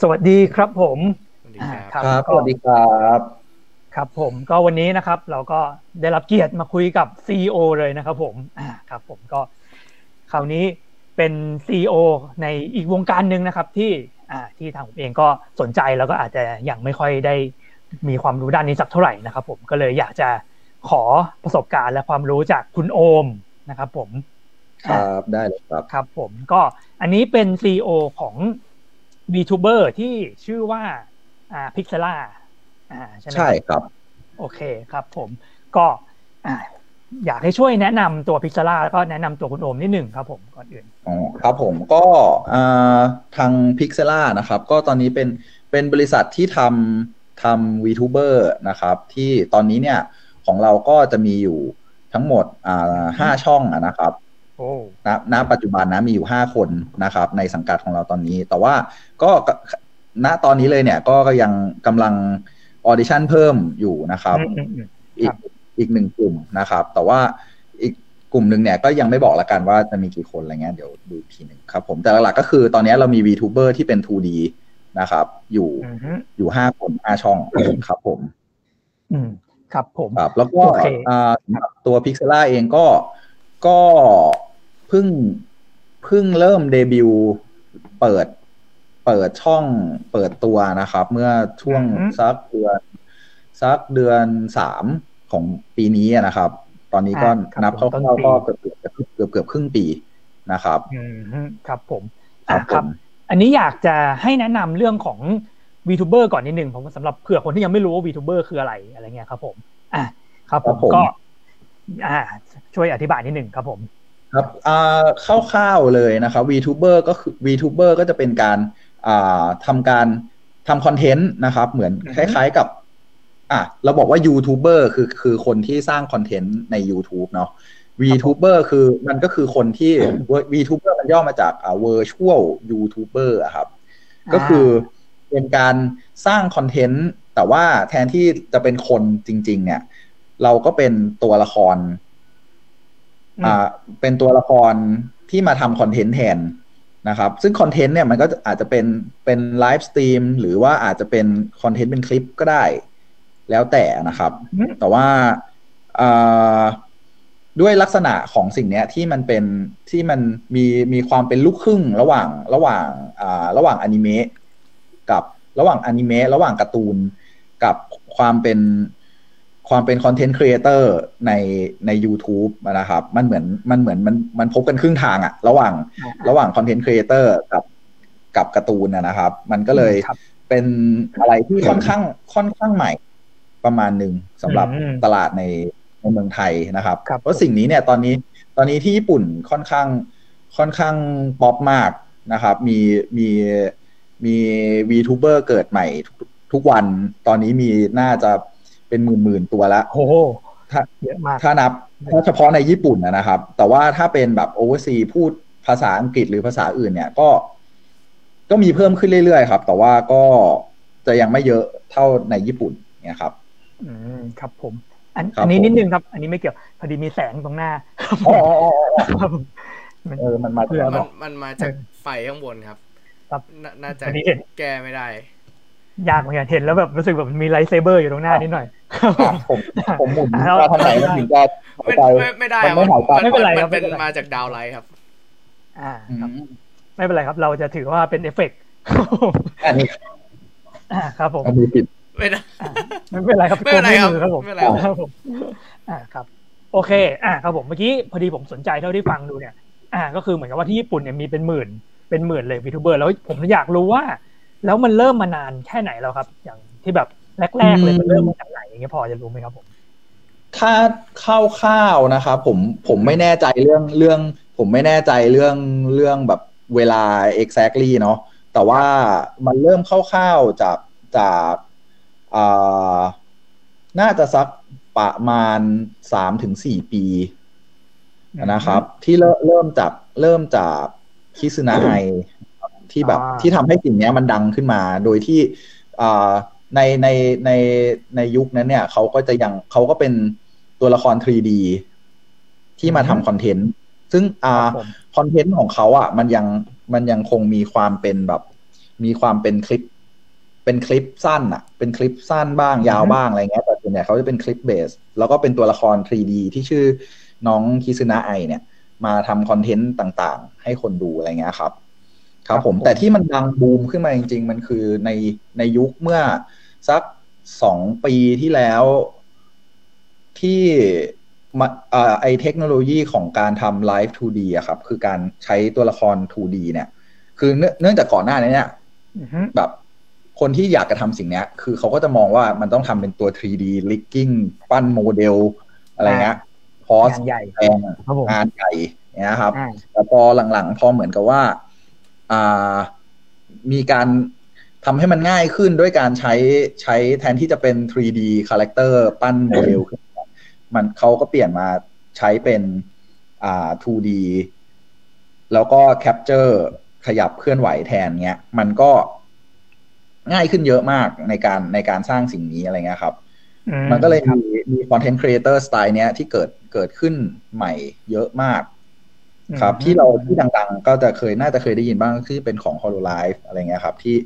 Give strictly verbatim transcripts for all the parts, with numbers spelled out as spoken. สวัสดีครับผมครับสวัสดีครับครับผมก็วันนี้นะครับเราก็ได้รับเกียรติมาคุยกับ ซี อี โอ เลยนะครับผมครับผมก็คราวนี้เป็น ซี อี โอ ในอีกวงการนึงนะครับที่อ่าที่ทางผมเองก็สนใจแล้วก็อาจจะยังไม่ค่อยได้มีความรู้ด้านนี้สักเท่าไหร่นะครับผมก็เลยอยากจะขอประสบการณ์และความรู้จากคุณโอมนะครับผมครับได้เลยครับครับผมก็อันนี้เป็น ซี อี โอ ของ VTuber ที่ชื่อว่าอ่า Pixela อ่าใช่ไหมใช่ครับโอเคครับผมก็อ่าอยากให้ช่วยแนะนำตัว Pixela แล้วก็แนะนำตัวคุณโอมนิดหนึ่งครับผมก่อนอื่นอ๋อครับผมก็อ่าทาง Pixela นะครับก็ตอนนี้เป็นเป็นบริษัทที่ทำทำ VTuber นะครับที่ตอนนี้เนี่ยของเราก็จะมีอยู่ทั้งหมดอ่าห้าช่องนะครับณ ณ ปัจจุบันนะมีอยู่ห้าคนนะครับในสังกัดของเราตอนนี้แต่ว่าก็ณตอนนี้เลยเนี่ยก็ยังกำลังออดิชั่นเพิ่มอยู่นะครับอีกอีกหนึ่งกลุ่มนะครับแต่ว่าอีกกลุ่มหนึ่งเนี่ยก็ยังไม่บอกละกันว่าจะมีกี่คนอะไรเงี้ยเดี๋ยวดูทีหนึ่งครับผมแต่หลักๆก็คือตอนนี้เรามี VTuber ที่เป็น ทู ดี นะครับอยู่อยู่ห้าคนห้าช่องครับผมครับผมแล้วก็ตัว Pixela เองก็ก็เพิ่งเพิ่งเริ่มเดบิวต์เปิดเปิดช่องเปิดตัวนะครับเมื่อช่วงสักเดือนสักเดือนสามของปีนี้นะครับตอนนี้ก็นับเข้าก็เกือบเกือบเกือบเกือบครึ่งปีนะครับครับผมครับอันนี้อยากจะให้แนะนำเรื่องของ VTuber ก่อนนิดนึงผมสำหรับเผื่อคนที่ยังไม่รู้ว่า VTuber คืออะไรอะไรเงี้ยครับผมอ่ะครับผมก็อ่าช่วยอธิบายนิดหนึ่งครับผมครับอ่าคร่าวๆเลยนะครับ VTuber ก็คือ VTuber ก็จะเป็นการอ่าทำการทำคอนเทนต์นะครับเหมือนคล้ายๆกับอ่ะเราบอกว่า YouTuber คือคือคนที่สร้างคอนเทนต์ใน YouTube เนาะ VTuber คือมันก็คือคนที่ VTuber มันย่อมาจากอ่า Virtual YouTuber อ่ะครับก็คือเป็นการสร้างคอนเทนต์แต่ว่าแทนที่จะเป็นคนจริงๆเนี่ยเราก็เป็นตัวละครอ่าเป็นตัวละครที่มาทำคอนเทนต์แทนนะครับซึ่งคอนเทนต์เนี่ยมันก็อาจจะเป็นเป็นไลฟ์สตรีมหรือว่าอาจจะเป็นคอนเทนต์เป็นคลิปก็ได้แล้วแต่นะครับแต่ว่าอ่าด้วยลักษณะของสิ่งเนี้ยที่มันเป็นที่มันมีมีความเป็นลูกครึ่งระหว่างระหว่างอ่าระหว่างอนิเมะกับระหว่างอนิเมะระหว่างการ์ตูนกับความเป็นความเป็นคอนเทนต์ครีเอเตอร์ในใน YouTube นะครับมันเหมือนมันเหมือนมันมันพบกันครึ่งทางอะระหว่างระหว่างคอนเทนต์ครีเอเตอร์กับกับการ์ตูนนะครับมันก็เลยเป็นอะไรที่ค่อนข้างค่อนข้างใหม่ประมาณหนึ่งสำหรับตลาดในในเมืองไทยนะครับเพราะสิ่งนี้เนี่ยตอนนี้ตอนนี้ที่ญี่ปุ่นค่อนข้างค่อนข้างป๊อปมากนะครับมีมีมี VTuber เกิดใหม่ทุกวันตอนนี้มีน่าจะเป็นหมื่นหมื่นตัวละโอ้โหถ้าเยอะมากถ้านับเฉพาะในญี่ปุ่นนะครับแต่ว่าถ้าเป็นแบบโอเวอร์ซีพูดภาษาอังกฤษหรือภาษาอื่นเนี่ยก็ก็มีเพิ่มขึ้นเรื่อยๆครับแต่ว่าก็จะยังไม่เยอะเท่าในญี่ปุ่นเนี่ยครับอืมครับผมอันอันนี้นิดนึงครับอันนี้ไม่เกี่ยวพอดีมีแสงตรงหน้าอ๋อเออมันมาจากมันมาจากไฟข้างบนครับน่าจะแก้ไม่ได้ยากเหมือนกันเห็นแล้วแบบรู้สึกแบบมีไลท์เซเบอร์อยู่ตรงหน้านิดหน่อยผมผมหมุนว่าทำไมมันถึงจะไม่ไม่ได้มันไม่เป็นไรครับเป็นมาจากดาวไลท์ครับอ่าครับไม่เป็นไรครับเราจะถือว่าเป็นเอฟเฟกต์อันนี้ครับผมมีผิดไม่ได้ไม่เป็นไรครับไม่เป็นไรครับผมไม่เป็นไรครับผมอ่าครับโอเคอ่าครับผมเมื่อกี้พอดีผมสนใจเท่าที่ฟังดูเนี่ยอ่าก็คือเหมือนกับว่าที่ญี่ปุ่นเนี่ยมีเป็นหมื่นเป็นหมื่นเลยวีทูเบอร์แล้วผมอยากรู้ว่าแล้วมันเริ่มมานานแค่ไหนแล้วครับอย่างที่แบบแรกๆเลยมันเริ่มมาจากไหนอย่างเงี้ยพอจะรู้ไหมครับผมถ้าคร่าวๆนะครับผมผมไม่แน่ใจเรื่องเรื่องผมไม่แน่ใจเรื่องเรื่องแบบเวลา exactly เนาะแต่ว่ามันเริ่มคร่าวๆจากจากอ่าน่าจะสักประมาณ สามถึงสี่ ปีนะครับที่เริ่มเริ่มจากเริ่มจากคิสึนาไอที่แบบที่ทำให้สิ่งนี้มันดังขึ้นมาโดยที่ในในในในยุคนั้นเนี่ยเขาก็จะยังเขาก็เป็นตัวละคร ทรี ดี ที่มาทำคอนเทนต์ซึ่งคอนเทนต์ของเขาอ่ะมันยังมันยังคงมีความเป็นแบบ มีความเป็นคลิปเป็นคลิปสั้นอ่ะเป็นคลิปสั้นบ้างยาวบ้างอะไรเงี้ยแต่ส่วนใหญ่เขาจะเป็นคลิปเบสแล้วก็เป็นตัวละคร ทรีดี ที่ชื่อน้องคิซึนะไอเนี่ยมาทำคอนเทนต์ต่างๆให้คนดูอะไรเงี้ยครับครับผมแต่ที่มันดังบูมขึ้นมาจริงๆมันคือในในยุคเมื่อสักสองปีที่แล้วที่ไอเทคโนโลยีของการทำไลฟ์ ทูดี อะครับคือการใช้ตัวละคร ทูดี เนี่ยคือเนื่องจากก่อนหน้านี้เนี่ยแบบคนที่อยากจะทำสิ่งนี้คือเขาก็จะมองว่ามันต้องทำเป็นตัว ทรีดี linking ปั้นโมเดลอะไรเงี้ยพอสใหญ่งานใหญ่เนี่ยครับแต่พอหลังๆพอเหมือนกับว่ามีการทำให้มันง่ายขึ้นด้วยการใช้ใช้แทนที่จะเป็น ทรีดี character ปั้นโมเดลมันเขาก็เปลี่ยนมาใช้เป็นอ่า ทูดี แล้วก็แคปเจอร์ขยับเคลื่อนไหวแทนเงี้ยมันก็ง่ายขึ้นเยอะมากในการในการสร้างสิ่งนี้อะไรเงี้ยครับมันก็เลยมีมีคอนเทนต์ครีเอเตอร์สไตล์เนี้ยที่เกิดเกิดขึ้นใหม่เยอะมากครับที่เราที่ดังๆก็จะเคยน่าจะเคยได้ยินบ้างคือเป็นของ Hololive อะไรเงี้ยครับที่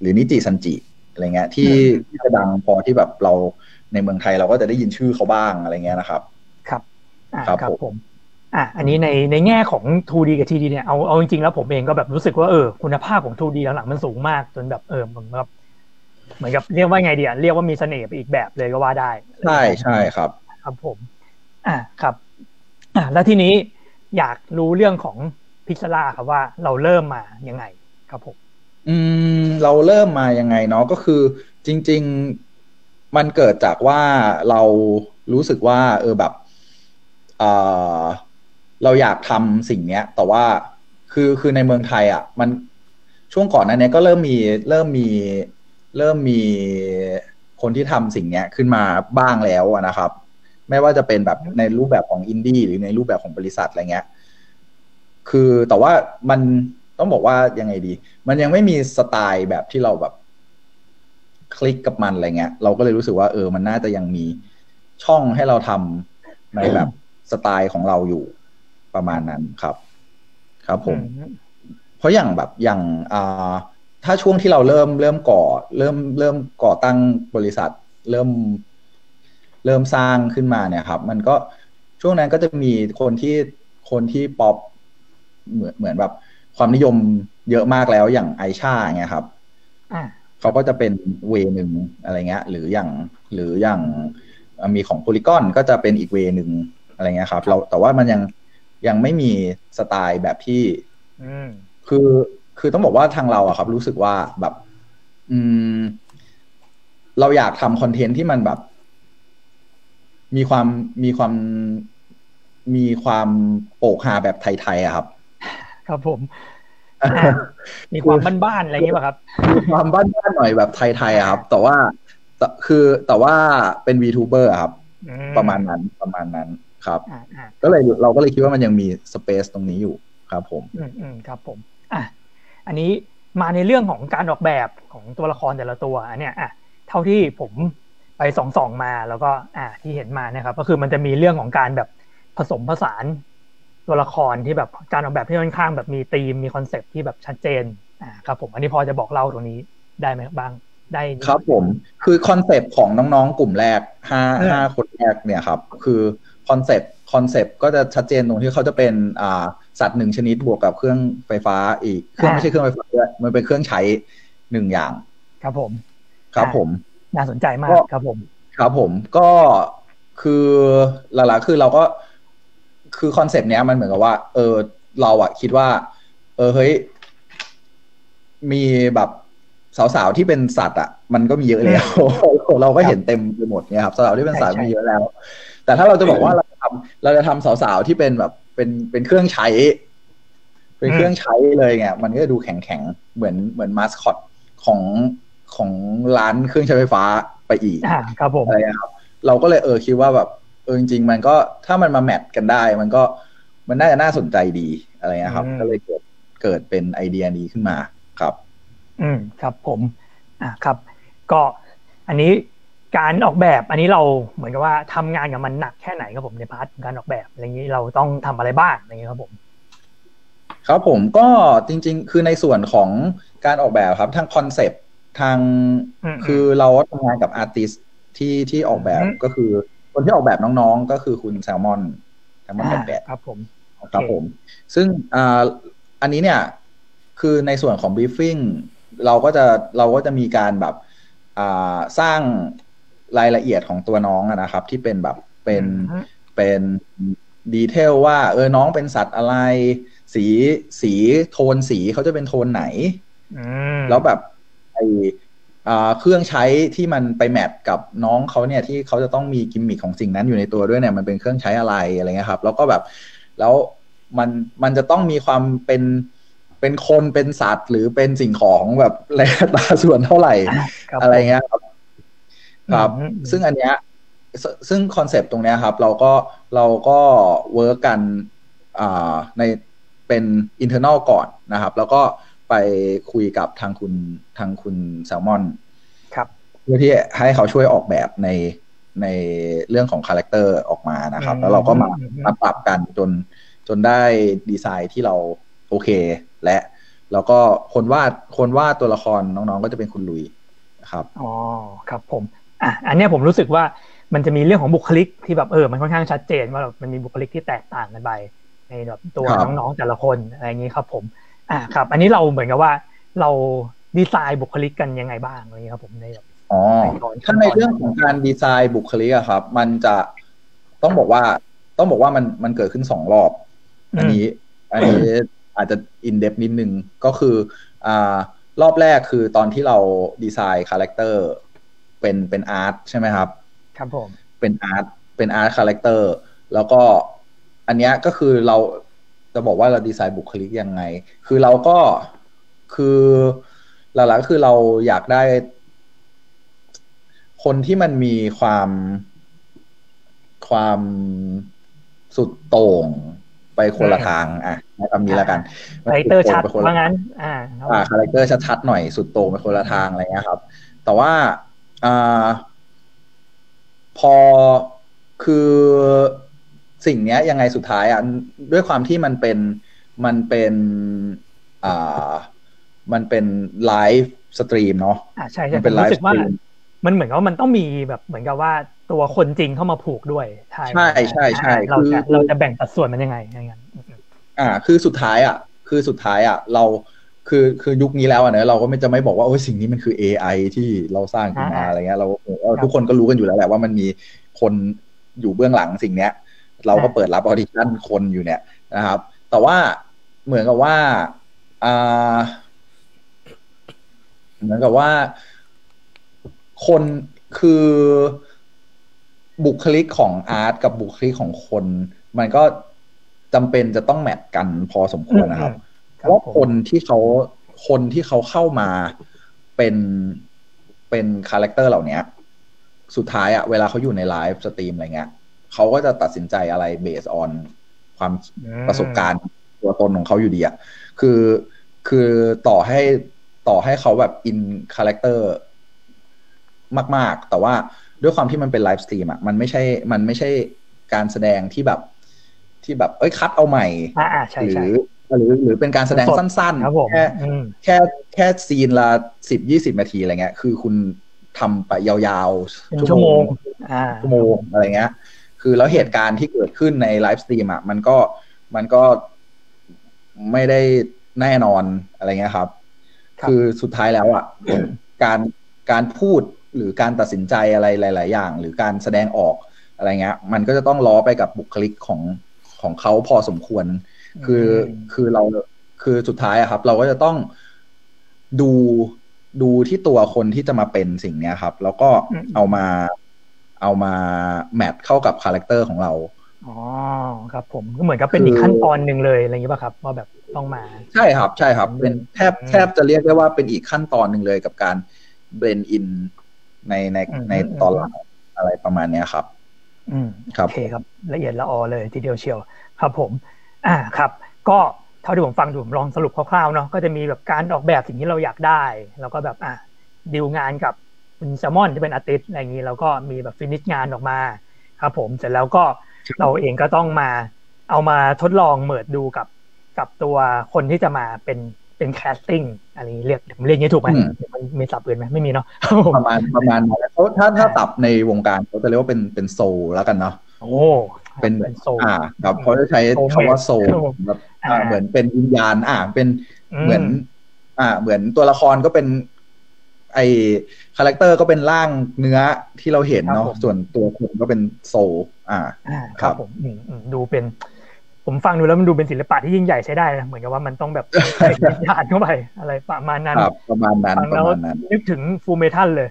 หรือ Nijisanji อะไรเงี้ยที่จะดังพอที่แบบเราในเมืองไทยเราก็จะได้ยินชื่อเขาบ้างอะไรเงี้ยนะครับครับครับผมอ่ะอันนี้ในในแง่ของ ทูดี กับ ทรีดี เนี่ยเอาเอาจริงๆแล้วผมเองก็แบบรู้สึกว่าเออคุณภาพของ ทูดี หลังๆมันสูงมากจนแบบเออเหมือนกับเหมือนกับเรียกว่าไงดีอ่ะเรียกว่ามีเสน่ห์ไปอีกแบบเลยก็ว่าได้ใช่ใช่ครับครับผมอ่ะครับอ่ะแล้วทีนี้อยากรู้เรื่องของ Pixela ครับว่าเราเริ่มมายังไงครับผมอืมเราเริ่มมายังไงเนาะก็คือจริงๆมันเกิดจากว่าเรารู้สึกว่าเออแบบเออเราอยากทำสิ่งเนี้ยแต่ว่าคือคือในเมืองไทยอ่ะมันช่วงก่อนนั้นเนี่ยก็เริ่มมีเริ่มมีเริ่มมีคนที่ทำสิ่งเนี้ยขึ้นมาบ้างแล้วนะครับไม่ว่าจะเป็นแบบในรูปแบบของอินดี้หรือในรูปแบบของบริษัทอะไรเงี้ยคือแต่ว่ามันต้องบอกว่ายังไงดีมันยังไม่มีสไตล์แบบที่เราแบบคลิกกับมันอะไรเงี้ยเราก็เลยรู้สึกว่าเออมันน่าจะยังมีช่องให้เราทำในแบบสไตล์ของเราอยู่ประมาณนั้นครับครับผมเพราะอย่างแบบอย่างอ่าถ้าช่วงที่เราเริ่มเริ่มก่อเริ่มเริ่มก่อตั้งบริษัทเริ่มเริ่มสร้างขึ้นมาเนี่ยครับมันก็ช่วงนั้นก็จะมีคนที่คนที่ป๊อปเหมือนเหมือนแบบความนิยมเยอะมากแล้วอย่างไอชาเงี้ยครับเขาก็จะเป็นเวนึงอะไรเงี้ยหรืออย่างหรืออย่างมีของโพลิกอนก็จะเป็นอีกเวนึงอะไรเงี้ยครับเราแต่ว่ามันยังยังไม่มีสไตล์แบบที่คือคือต้องบอกว่าทางเราอะครับรู้สึกว่าแบบอืมเราอยากทำคอนเทนต์ที่มันแบบมีความมีความมีความโปกฮาแบบไทยๆอะครับครับผมมีความบ้านๆอะไรอย่างเงี้ยป่ะครับมีความบ้านๆหน่อยแบบไทยๆอะครับแต่ว่าคือแต่ว่าเป็น VTuber อะครับประมาณนั้นประมาณนั้นครับก็เลยเราก็เลยคิดว่ามันยังมีสเปซตรงนี้อยู่ครับผมอืมครับผมอ่ะอันนี้มาในเรื่องของการออกแบบของตัวละครแต่ละตัวเนี่ยอ่ะเท่าที่ผมไปส่องๆมาแล้วก็อ่ะที่เห็นมานะครับก็คือมันจะมีเรื่องของการแบบผสมผสานตัวละครที่แบบการออกแบบที่ค่อนข้างแบบมีธีมมีคอนเซ็ปต์ที่แบบชัดเจนอ่ะครับผมอันนี้พอจะบอกเล่าตรงนี้ได้ไหมบ้างได้ครับผมคือคอนเซ็ปต์ของน้องๆกลุ่มแรกห้า ห้าคนแรกเนี่ยครับคือคอนเซ็ปต์คอนเซ็ปต์ก็จะชัดเจนตรงที่เขาจะเป็นอ่าสัตว์หนึ่งชนิดบวกกับเครื่องไฟฟ้าอีกเครื่องไม่ใช่เครื่องไฟฟ้าด้วยมันเป็นเครื่องใช้หนึ่งอย่างครับผมครับผมน่าสนใจมากครับผมครับผมก็คือหลักๆคือเราก็คือคอนเซ็ปต์เนี้ยมันเหมือนกับว่าเออเราอะคิดว่าเออเฮ้ยมีแบบสาวๆที่เป็นสัตว์อะมันก็มีเยอะแล้วเราก็เห็นเต็มไปหมดเนี่ยครับสาวๆที่เป็นสัตว์มีเยอะแล้วแต่ถ้าเราจะบอกว่าเราทำเราจะทำสาวๆที่เป็นแบบเป็นเป็นเครื่องใช้เป็นเครื่องใช้เลยไงมันก็ดูแข็งๆเหมือนเหมือนมาสคอตของของร้านเครื่องใช้ไฟฟ้าไปอีกครับผมอะไรครับเราก็เลยเออคิดว่าแบบเออจริงๆมันก็ถ้ามันมาแมทกันได้มันก็มันน่าจะน่าสนใจดีอะไรนะครับก็เลยเกิดเกิดเป็นไอเดียนี้ขึ้นมาครับอืมครับผมอ่ะครับก็อันนี้การออกแบบอันนี้เราเหมือนกับว่าทำงานกับมันหนักแค่ไหนครับผมในพาร์ทของการออกแบบอะไรอย่างนี้เราต้องทำอะไรบ้างอะไรอย่างนี้ครับผม ครับผมก็จริงๆคือในส่วนของการออกแบบครับทางคอนเซปต์ทางคือเราทำงานกับอาร์ติสต์ที่ที่ออกแบบก็คือคนที่ออกแบบน้องๆก็คือคุณแซลมอนแซลมอนแปดครับผมครับผมซึ่งอ่าอันนี้เนี่ยคือในส่วนของ briefing เราก็จะเราก็จะมีการแบบอ่าสร้างรายละเอียดของตัวน้องนะครับที่เป็นแบบเป็นเป็นดีเทลว่าเออน้องเป็นสัตว์อะไรสีสีโทนสีเขาจะเป็นโทนไหนแล้วแบบไอ้เครื่องใช้ที่มันไปแมทกับน้องเขาเนี่ยที่เขาจะต้องมีกิมมิคของสิ่งนั้นอยู่ในตัวด้วยเนี่ยมันเป็นเครื่องใช้อะไรอะไรเงี้ยครับแล้วก็แบบแล้วมันมันจะต้องมีความเป็นเป็นคนเป็นสัตว์หรือเป็นสิ่งของแบบแลตาส่วนเท่าไหร่อะไรเงี้ยครับครับซึ่งอันเนี้ยซึ่งคอนเซปต์ตรงเนี้ยครับเราก็เราก็เวิร์กกันในเป็นอินเทอร์นอลก่อนนะครับแล้วก็ไปคุยกับทางคุณทางคุณแซลมอนครับเพื่อที่ให้เขาช่วยออกแบบในในเรื่องของคาแรคเตอร์ออกมานะครับแล้วเราก็มามาปรับกันจนจนได้ดีไซน์ที่เราโอเคและแล้วก็คนวาดคนวาดตัวละครน้องๆก็จะเป็นคุณลุยครับอ๋อครับผมอ่ะอันเนี้ยผมรู้สึกว่ามันจะมีเรื่องของบุคลิกที่แบบเออมันค่อนข้างชัดเจนว่ามันมีบุคลิกที่แตกต่างกันไปในแบบตัวน้องๆแต่ละคนอะไรอย่างนี้ครับผมอ่าครับอันนี้เราเหมือนกับว่าเราดีไซน์บุคลิกกันยังไงบ้างอะไรอย่างนี้ครับผมในแบบอ๋อถ้าในเรื่องของการดีไซน์บุคลิกอะครับมันจะต้องบอกว่าต้องบอกว่ามันมันเกิดขึ้นสองรอบอันนี้อันนี้อาจจะอินเดปนิดนึงก็คืออ่ารอบแรกคือตอนที่เราดีไซน์คาแรคเตอร์เป็นเป็นอาร์ตใช่ไหมครับครับผมเป็นอาร์ตเป็นอาร์ตคาแรคเตอร์แล้วก็อันเนี้ยก็คือเราจะบอกว่าเราดีไซน์บุคลิกยังไงคือเราก็คือหลักๆคือเราอยากได้คนที่มันมีความความสุดโต่งไปคนละทางอ่ะคำนี้ละกันคาแรคเตอร์ชัดเพราะงั้นอ่าคาแรคเตอร์ชัดๆหน่อยสุดโต่งไปคนละทางอะไรเงี้ยครับแต่ว่าอ่าพอคือสิ่งเนี้ยยังไงสุดท้ายอ่ะด้วยความที่มันเป็นมันเป็นอ่ามันเป็นไลฟ์สตรีมเนาะอ่าใช่ใช่ผมรู้สึกว่ามันเหมือนว่ามันต้องมีแบบเหมือนกับว่าตัวคนจริงเข้ามาผูกด้วยใช่ใช่ใช่เราจะเราจะแบ่งสัดส่วนมันยังไงอย่างนั้นอ่าคือสุดท้ายอ่ะคือสุดท้ายอ่ะเราคือคือยุคนี้แล้วอ่ะเนอะเราก็ไม่จะไม่บอกว่าโอ้ยสิ่งนี้มันคือ เอ ไอ ที่เราสร้างขึ้นมาอะไรเงี้ยเราทุกคนก็รู้กันอยู่แล้วแหละว่ามันมีคนอยู่เบื้องหลังสิ่งเนี้ยเราก็เปิดรับออดิชั่นคนอยู่เนี่ยนะครับแต่ว่าเหมือนกับว่าอ่าเหมือนกับว่าคนคือบุคลิกของอาร์ตกับบุคลิกของคนมันก็จำเป็นจะต้องแมทกันพอสมควรนะครับเพราะคนที่เขาคนที่เขาเข้ามาเป็นเป็นคาแรคเตอร์เหล่านี้สุดท้ายอะเวลาเขาอยู่ในไลฟ์สตรีมอะไรเงี้ยเขาก็จะตัดสินใจอะไรเบสออนความประสบการณ์ตัวตนของเขาอยู่ดีอะคือคือต่อให้ต่อให้เขาแบบอินคาแรคเตอร์มากๆแต่ว่าด้วยความที่มันเป็นไลฟ์สตรีมอะมันไม่ใช่มันไม่ใช่การแสดงที่แบบที่แบบเอ้ยคัดเอาใหม่หรือหรือหรือเป็นการแสดงสั้นๆแค่แค่แค่ซีนละสิบยี่สิบนาทีอะไรเงี้ยคือคุณทำไปยาวๆชั่วโมงชั่วโมงอะไรเงี้ยคือแล้วเหตุการณ์ที่เกิดขึ้นในไลฟ์สตรีมอ่ะมันก็มันก็ไม่ได้แน่นอนอะไรเงี้ยครับคือสุดท้ายแล้วอ่ะการการพูดหรือการตัดสินใจอะไรหลายๆอย่างหรือการแสดงออกอะไรเงี้ยมันก็จะต้องล้อไปกับบุคลิกของของเขาพอสมควรคือคือเราคือสุดท้ายอะครับเราก็จะต้องดูดูที่ตัวคนที่จะมาเป็นสิ่งเนี้ยครับแล้วก็เอามาเอามาแมทเข้ากับคาแรคเตอร์ของเราอ๋อครับผมก็เหมือนกับเป็นอีกขั้นตอนหนึ่งเลยอะไรอย่างนี้ป่ะครับว่าแบบต้องมาใช่ครับใช่ครับเป็นแทบแทบจะเรียกได้ว่าเป็นอีกขั้นตอนหนึ่งเลยกับการเบรนอินในในในตอนหลังอะไรประมาณเนี้ยครับอืมครับโอเคครับละเอียดละออเลยทีเดียวเชียวครับผมอ่าครับก็เท่าที่ผมฟังดูผมลองสรุปคร่าวๆเนาะก็จะมีแบบการออกแบบสิ่งที่เราอยากได้แล้วก็แบบอ่ะดีลงานกับคุณแซลมอนที่เป็นอาร์ติสต์อะไรอย่างนี้แล้วก็มีแบบฟินิชงานออกมาครับผมเสร็จแล้วก็เราเองก็ต้องมาเอามาทดลองเมิร์จดูกับ กับตัวคนที่จะมาเป็นเป็นแคสติ้งอะไรเรียกเรียกงี้ถูกไหมมันมีศัพท์อื่นไหมไม่มีเนาะประมาณประมาณเขาถ้าถ้าศัพท์ในวงการเขาจะเรียกว่าเป็นเป็นโซแล้วกันเนาะโอ้เป็นโซอ่าแบบเขาจะใช้คำว่าโซแบบเหมือนเป็นวิญญาณอ่าเป็นเหมือนอ่าเหมือนตัวละครก็เป็นไอคาแรคเตอร์ก็เป็นร่างเนื้อที่เราเห็นเนาะส่วนตัวคุณก็เป็นโซอ่าครับผมดูเป็นผมฟังดูแล้วมันดูเป็นศิลปะที่ยิ่งใหญ่ใช้ได้นะเหมือนกับว่ามันต้องแบบใส่วิญญาณเข้าไปอะไรประมาณนั้นประมาณนั้นฟังแล้วนึกถึงฟูลเมทัลเลย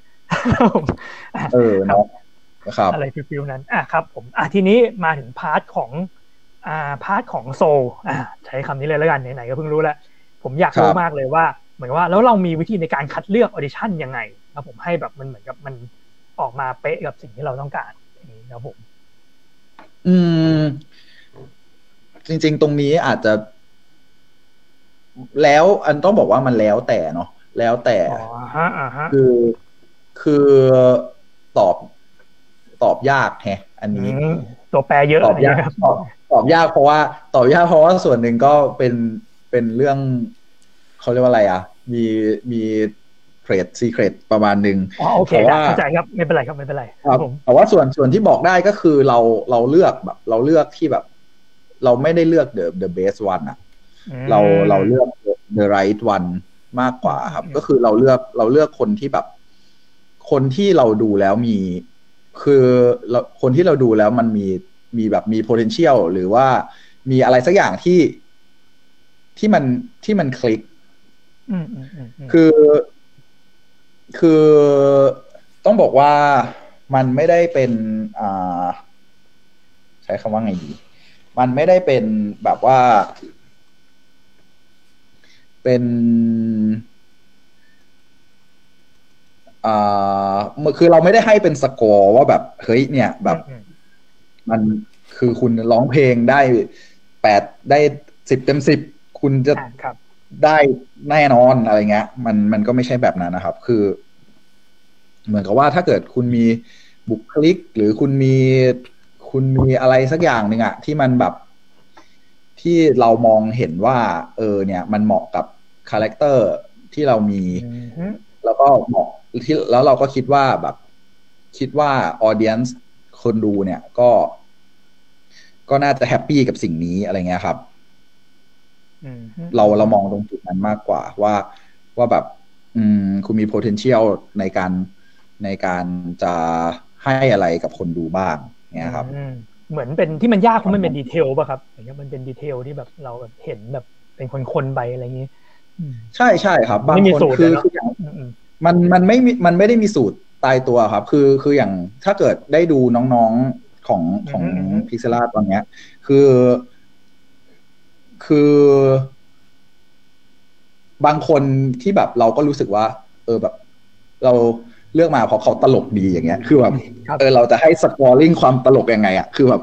เออเนาะครับอะไรฟิวๆนั้นอ่ะครับผมอ่ะทีนี้มาถึงพาร์ทของอ่าพาร์ทของโซอ่ะใช้คำนี้เลยแล้วกันไหนๆก็เพิ่งรู้แล้วผมอยากรู้มากเลยว่าเหมือนว่าแล้วเรามีวิธีในการคัดเลือกออดิชั่นยังไงครับผมให้แบบมันเหมือนกับมันออกมาเป๊ะกับสิ่งที่เราต้องการอย่างนี้ครับผมอืมจริงๆตรงนี้อาจจะแล้วอันต้องบอกว่ามันแล้วแต่เนาะแล้วแต่คือคือตอบตอบยากแฮะอันนี้ตัวแปรเยอะตอบยากตอบตอบยากเพราะว่าตอบยากเพราะว่าส่วนหนึ่งก็เป็นเป็นเรื่องเขาเรียกว่าอะไรอ่ะมีมีเทรดซีเครตประมาณนึงอ๋อโอเคเข้าใจครับไม่เป็นไรครับไม่เป็นไรครับแต่ว่าส่วนส่วนที่บอกได้ก็คือเราเราเลือกแบบเราเลือกที่แบบเราไม่ได้เลือก the the best one อ่ะเราเราเลือก the right one มากกว่าครับก็คือเราเลือกเราเลือกคนที่แบบคนที่เราดูแล้วมีคือเราคนที่เราดูแล้วมันมีมีแบบมี potential หรือว่ามีอะไรสักอย่างที่ที่มันที่มันคลิกคือคือต้องบอกว่ามันไม่ได้เป็นอ่าใช้คำว่าไงดีมันไม่ได้เป็นแบบว่าเป็นอ่าคือเราไม่ได้ให้เป็นสกอร์ว่าแบบเฮ้ยเนี่ยแบบมันคือคุณร้องเพลงได้แปดได้สิบเต็มสิบคุณจะได้แน่นอนอะไรเงี้ยมันมันก็ไม่ใช่แบบนั้นนะครับคือเหมือนกับว่าถ้าเกิดคุณมีบุคลิกหรือคุณมีคุณมีอะไรสักอย่างหนึ่งอะที่มันแบบที่เรามองเห็นว่าเออเนี่ยมันเหมาะกับคาแรคเตอร์ที่เรามี mm-hmm. แล้วก็เหมาะที่แล้วเราก็คิดว่าแบบคิดว่าออเดียนซ์คนดูเนี่ยก็ก็น่าจะแฮปปี้กับสิ่งนี้อะไรเงี้ยครับเราเรามองตรงจุดนั้นมากกว่าว่าว่าแบบอืมคุณมี potential ในการในการจะให้อะไรกับคนดูบ้างเนี่ยครับเหมือนเป็นที่มันยากเพราะมันเป็นดีเทลป่ะครับอย่างเงี้ยมันเป็นดีเทลที่แบบเราเห็นแบบเป็นคนๆไปอะไรอย่างงี้ใช่ใช่ครับบางคนคือมันมันไม่มันไม่ได้มีสูตรตายตัวครับคือคืออย่างถ้าเกิดได้ดูน้องๆของของ Pixela ตอนเนี้ยคือคือบางคนที่แบบเราก็รู้สึกว่าเออแบบเราเลือกมาเพราะเขาตลกดีอย่างเงี้ยคือแบบเออเราจะให้สกอร์ลิ่งความตลกยังไงอ่ะคือแบบ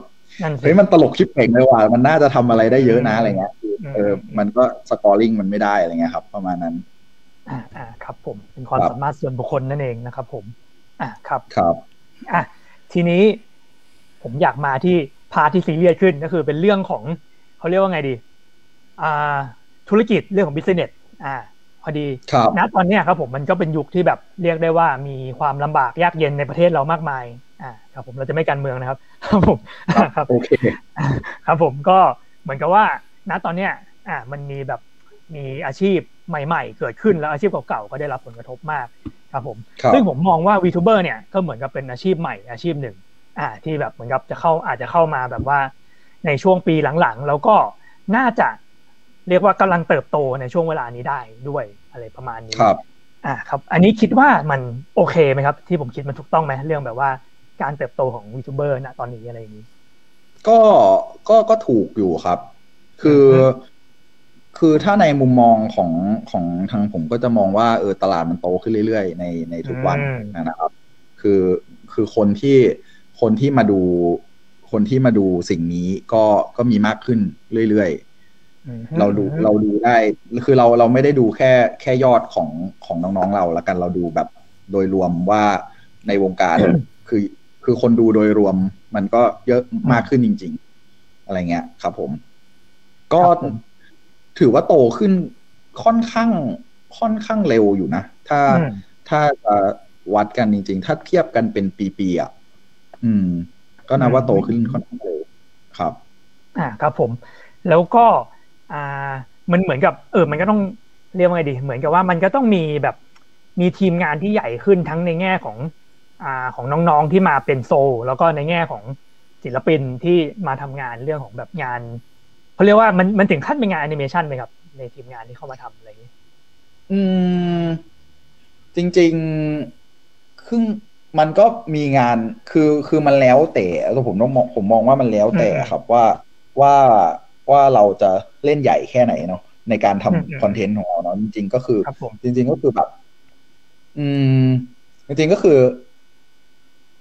เฮ้ยมันตลกชิบเป่งเลยว่ะมันน่าจะทำอะไรได้เยอะนะอะไรเงี้ยเออมันก็สกอร์ลิ่งมันไม่ได้อะไรเงี้ยครับประมาณนั้นอ่าอ่าครับผมเป็นความสามารถส่วนบุคคลนั่นเองนะครับผมอ่าครับครับอ่ะทีนี้ผมอยากมาที่พาร์ทที่ซีเรียสขึ้นก็คือเป็นเรื่องของเขาเรียกว่าไงดีธุรกิจเรื่องของ business อ่าพอดีณตอนนี้ครับผมมันก็เป็นยุคที่แบบเรียกได้ว่ามีความลำบากยากเย็นในประเทศเรามากมายอ่าครับผมเราจะไม่การเมืองนะครับครับผมครับโอเคครับผมก็เหมือนกับว่าณตอนนี้อ่ามันมีแบบมีอาชีพใหม่ๆเกิดขึ้นแล้วอาชีพเก่าๆก็ได้รับผลกระทบมากครับผมซึ่งผมมองว่า VTuber เนี่ยก็เหมือนกับเป็นอาชีพใหม่อาชีพหนึ่งอ่าที่แบบเหมือนกับจะเข้าอาจจะเข้ามาแบบว่าในช่วงปีหลังๆแล้วก็น่าจะเรียกว่ากำลังเติบโตในช่วงเวลานี้ได้ด้วยอะไรประมาณนี้ครับอ่าครับอันนี้คิดว่ามันโอเคไหมครับที่ผมคิดมันถูกต้องไหมเรื่องแบบว่าการเติบโตของยูทูบเบอร์ณตอนนี้อะไรอย่างนี้ก็ก็ก็ถูกอยู่ครับคือคือถ้าในมุมมองของของทางผมก็จะมองว่าเออตลาดมันโตขึ้นเรื่อยๆในในทุกวันนะครับคือคือคนที่คนที่มาดูคนที่มาดูสิ่งนี้ก็ก็มีมากขึ้นเรื่อยๆเราดูเราดูได้คือเราเราไม่ได้ดูแค่แค่ยอดของของน้องๆเราละกันเราดูแบบโดยรวมว่าในวงการคือคือคนดูโดยรวมมันก็เยอะมากขึ้นจริงๆอะไรเงี้ยครับผมก็ ถือว่าโตขึ้นค่อนข้างค่อนข้างเร็วอยู่นะถ้าถ้าจะวัดกันจริงๆถ้าเทียบกันเป็นปีๆอ่ะอืมก็นับว่าโตขึ้นค่อนข้างเร็วครับอ่าครับผมแล้วก็อ่ามันเหมือนกับเออมันก็ต้องเรียกว่าไงดีเหมือนกับว่ามันก็ต้องมีแบบมีทีมงานที่ใหญ่ขึ้นทั้งในแง่ของอ่าของน้องๆที่มาเป็นโซลแล้วก็ในแง่ของศิลปินที่มาทำงานเรื่องของแบบงานเขาเรียกว่ามันมันถึงขั้นเป็นงานแอนิเมชันไหมครับในทีมงานที่เข้ามาทำอะไรอย่างนี้อืมจริงๆคือมันก็มีงานคือคือมันแล้วแต่ผมต้องมองผมมองว่ามันแล้วแต่ครับว่าว่าว่าเราจะเล่นใหญ่แค่ไหนเนาะในการทำคอนเทนต์ของเราเนาะจริงๆก็คือจริงๆก็คือแบบอืมจริงๆก็คือ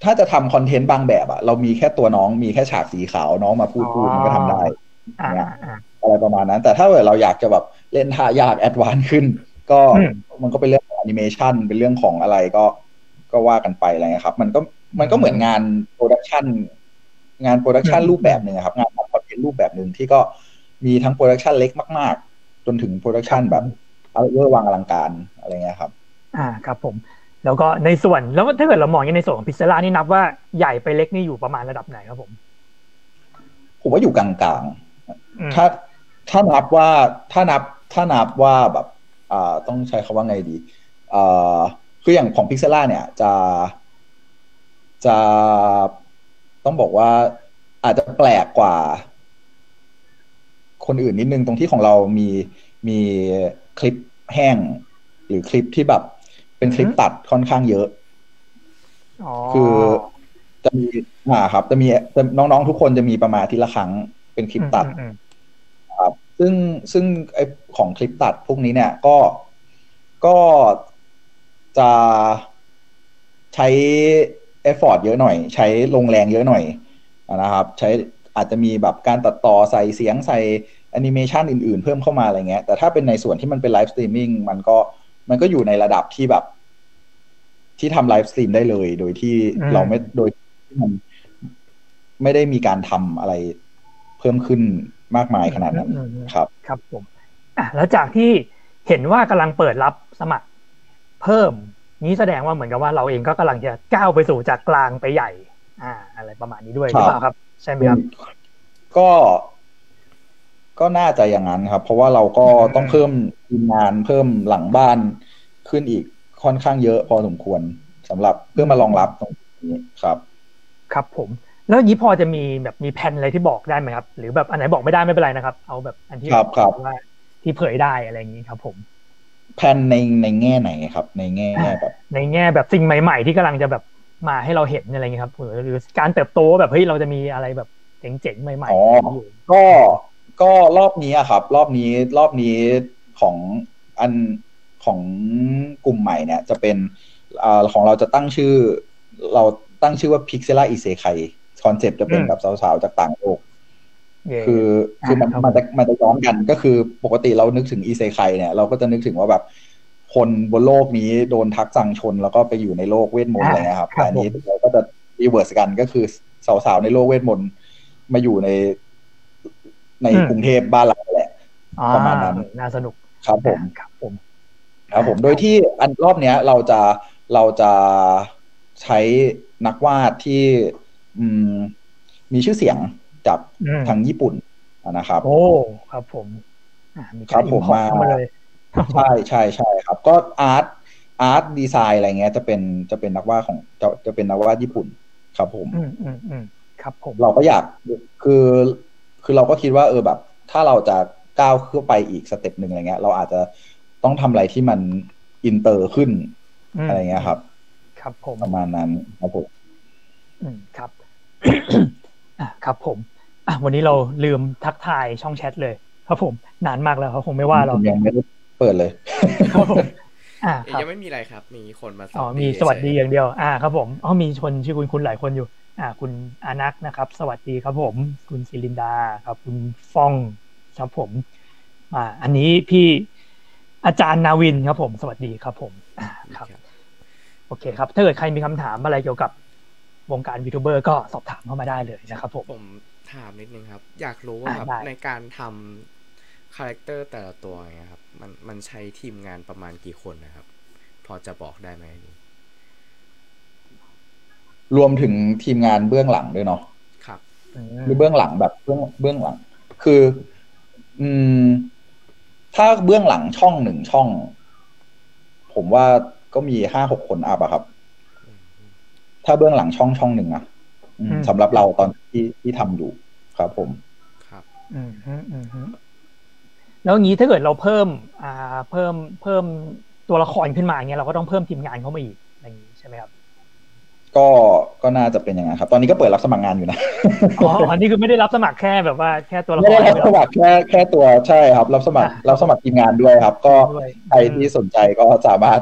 ถ้าจะทำคอนเทนต์บางแบบอะเรามีแค่ตัวน้องมีแค่ฉากสีขาวน้องมาพูดพูดมันก็ทำได้อะไรประมาณนั้นแต่ถ้าเราอยากจะแบบเล่นท่ายากแอดวานซ์ขึ้นก็มันก็เป็นเรื่องของแอนิเมชันเป็นเรื่องของอะไรก็ก็ว่ากันไปอะไรนะครับมันก็มันก็เหมือนงานโปรดักชันงานโปรดักชันรูปแบบนึงครับงานทำคอนเทนต์รูปแบบนึงที่ก็มีทั้งโปรดักชันเล็กมากๆจนถึงโปรดักชันแบบเอาเยอะวางอลังการอะไรเงี้ยครับอ่าครับผมแล้วก็ในส่วนแล้วถ้าเกิดเรามองในส่วนของพิซซ่านี่นับว่าใหญ่ไปเล็กนี่อยู่ประมาณระดับไหนครับผมผมว่าอยู่กลางๆถ้าถ้านับว่าถ้านับถ้านับว่าแบบอ่าต้องใช้คำว่าไงดีอ่าคืออย่างของ Pixela เนี่ยจะจะต้องบอกว่าอาจจะแปลกกว่าคนอื่นนิดนึงตรงที่ของเรามีมีคลิปแห้งหรือคลิปที่แบบเป็นคลิปตัดค่อนข้างเยอะคือจะมีอ่าครับจะมีน้องๆทุกคนจะมีประมาณทีละครั้งเป็นคลิปตัดครับซึ่งซึ่งไอของคลิปตัดพวกนี้เนี่ยก็ก็จะใช้เอฟฟอร์ตเยอะหน่อยใช้ลงแรงเยอะหน่อยนะครับใช้อาจจะมีแบบการตัดต่อใส่เสียงใส่แอนิเมชันอื่นๆเพิ่มเข้ามาอะไรเงี้ยแต่ถ้าเป็นในส่วนที่มันเป็นไลฟ์สตรีมมิ่งมันก็มันก็อยู่ในระดับที่แบบที่ทำไลฟ์สตรีมได้เลยโดยที่เราไม่โดยที่มันไม่ได้มีการทำอะไรเพิ่มขึ้นมากมายขนาดนั้นครับครับผมอ่ะแล้วจากที่เห็นว่ากำลังเปิดรับสมัครเพิ่มนี้แสดงว่าเหมือนกับว่าเราเองก็กำลังจะก้าวไปสู่จากกลางไปใหญ่อ่าอะไรประมาณนี้ด้วยหรือเปล่าครับใช่ไหมครับก็ก็น่าจะอย่างนั้นครับเพราะว่าเราก็ต้องเพิ่มทีมงานเพิ่มหลังบ้านขึ้นอีกค่อนข้างเยอะพอสมควรสำหรับเพื่อมารองรับตรงนี้ครับครับผมแล้วนี้พอจะมีแบบมีแผนอะไรที่บอกได้ไหมครับหรือแบบอันไหนบอกไม่ได้ไม่เป็นไรนะครับเอาแบบอันที่ว่าที่เผยได้อะไรอย่างนี้ครับผมแผนในในแง่ไหนครับในแง่แบบในแง่แบบสิ่งใหม่ๆที่กำลังจะแบบมาให้เราเห็นอะไรอย่างนี้ครับหรือการเติบโตแบบเฮ้ยเราจะมีอะไรแบบเจ๋งๆใหม่ๆอ๋อก็ก็รอบนี้อะครับรอบนี้รอบนี้ของอันของกลุ่มใหม่เนี่ยจะเป็นอ่าของเราจะตั้งชื่อเราตั้งชื่อว่า Pixela Isekai คอนเซ็ปต์จะเป็นแบบสาวๆจากต่างโลก yeah. คือคือมันมันจะมันจะย้อนกันก็คือปกติเรานึกถึง Isekai เนี่ยเราก็จะนึกถึงว่าแบบคนบนโลกนี้โดนทักสั่งชนแล้วก็ไปอยู่ในโลกเวทมนต์อะไรนะครับแต่อันนี้เราก็จะรีเวิร์สกันก็คือสาวๆในโลกเวทมนต์มาอยู่ในในกรุงเทพบ้านเราแหละประมาณนั้นน่าสนุกครับผมครับผมครับผมโดยที่อันรอบเนี้ยเราจะเราจะใช้นักวาดที่มีชื่อเสียงจากทางญี่ปุ่นนะครับโอ้ครับผมครับผมมาใช่ใช่ใช่ครับก็อาร์ตอาร์ตดีไซน์อะไรเงี้ยจะเป็นจะเป็นนักวาดของจะจะเป็นนักวาดญี่ปุ่นครับผมอืมอืมอืมครับผมเราก็อยากคือคือเราก็คิดว่าเออแบบถ้าเราจะก้าวขึ้นไปอีกสเต็ปหนึ่งอะไรเงี้ยเราอาจจะต้องทำอะไรที่มันอินเตอร์ขึ้นอะไรเงี้ยครับครับผมประมาณนั้นครับผมอืมครับ ครับผมอ่ะวันนี้เราลืมทักทายช่องแชทเลยครับผมนานมากแล้วเขาคงไม่ว่าเรายังไม่ได้เปิดเลยครับผมอ่ายังไม่มีอะไรครับมีคนมาอ๋อมีสวัสดีอย่างเดียวอ่าครับผมอ๋อมีชนชื่อคุณคุณหลายคนอยู่อ่าคุณอานักนะครับสวัสดีครับผมคุณศิลินดาครับคุณฟ้องครับผมอ่าอันนี้พี่อาจารย์นาวินครับผมสวัสดีครับผมอ่าครับโอเคครับถ้าเกิดใครมีคำถามอะไรเกี่ยวกับวงการยูทูบเบอร์ก็สอบถามเข้ามาได้เลยนะครับผมผมถามนิดนึงครับอยากรู้ว่าในการทำ คาแรคเตอร์แต่ละตัวเงี้ยครับมันมันใช้ทีมงานประมาณกี่คนนะครับพอจะบอกได้ไหมนี่รวมถึงทีมงานเบื้องหลังด้วยเนาะครับหรือเบื้องหลังแบบเบื้องเบื้องหลังคืออืมถ้าเบื้องหลังช่องหนึ่งช่องผมว่าก็มีห้าหกคนอัพอะครับถ้าเบื้องหลังช่องช่องหนึ่งอะสำหรับเราตอนที่ที่ทำอยู่ครับผมครับอืมฮึอืมฮึแล้วงี้ถ้าเกิดเราเพิ่มอ่าเพิ่มเพิ่มตัวละครขึ้นมาเงี้ยเราก็ต้องเพิ่มทีมงานเข้ามาอีกอย่างนี้ใช่ไหมครับก็ก็น่าจะเป็นอย่างนั้นครับตอนนี้ก็เปิดรับสมัครงานอยู่นะอ๋ออันนี้คือไม่ได้รับสมัครแค่แบบว่าแค่ตัวละครไม่ได้รับสมัครแค่แค่ตัวใช่ครับรับสมัครรับสมัครทีมงานด้วยครับก็ใครที่สนใจก็สามารถ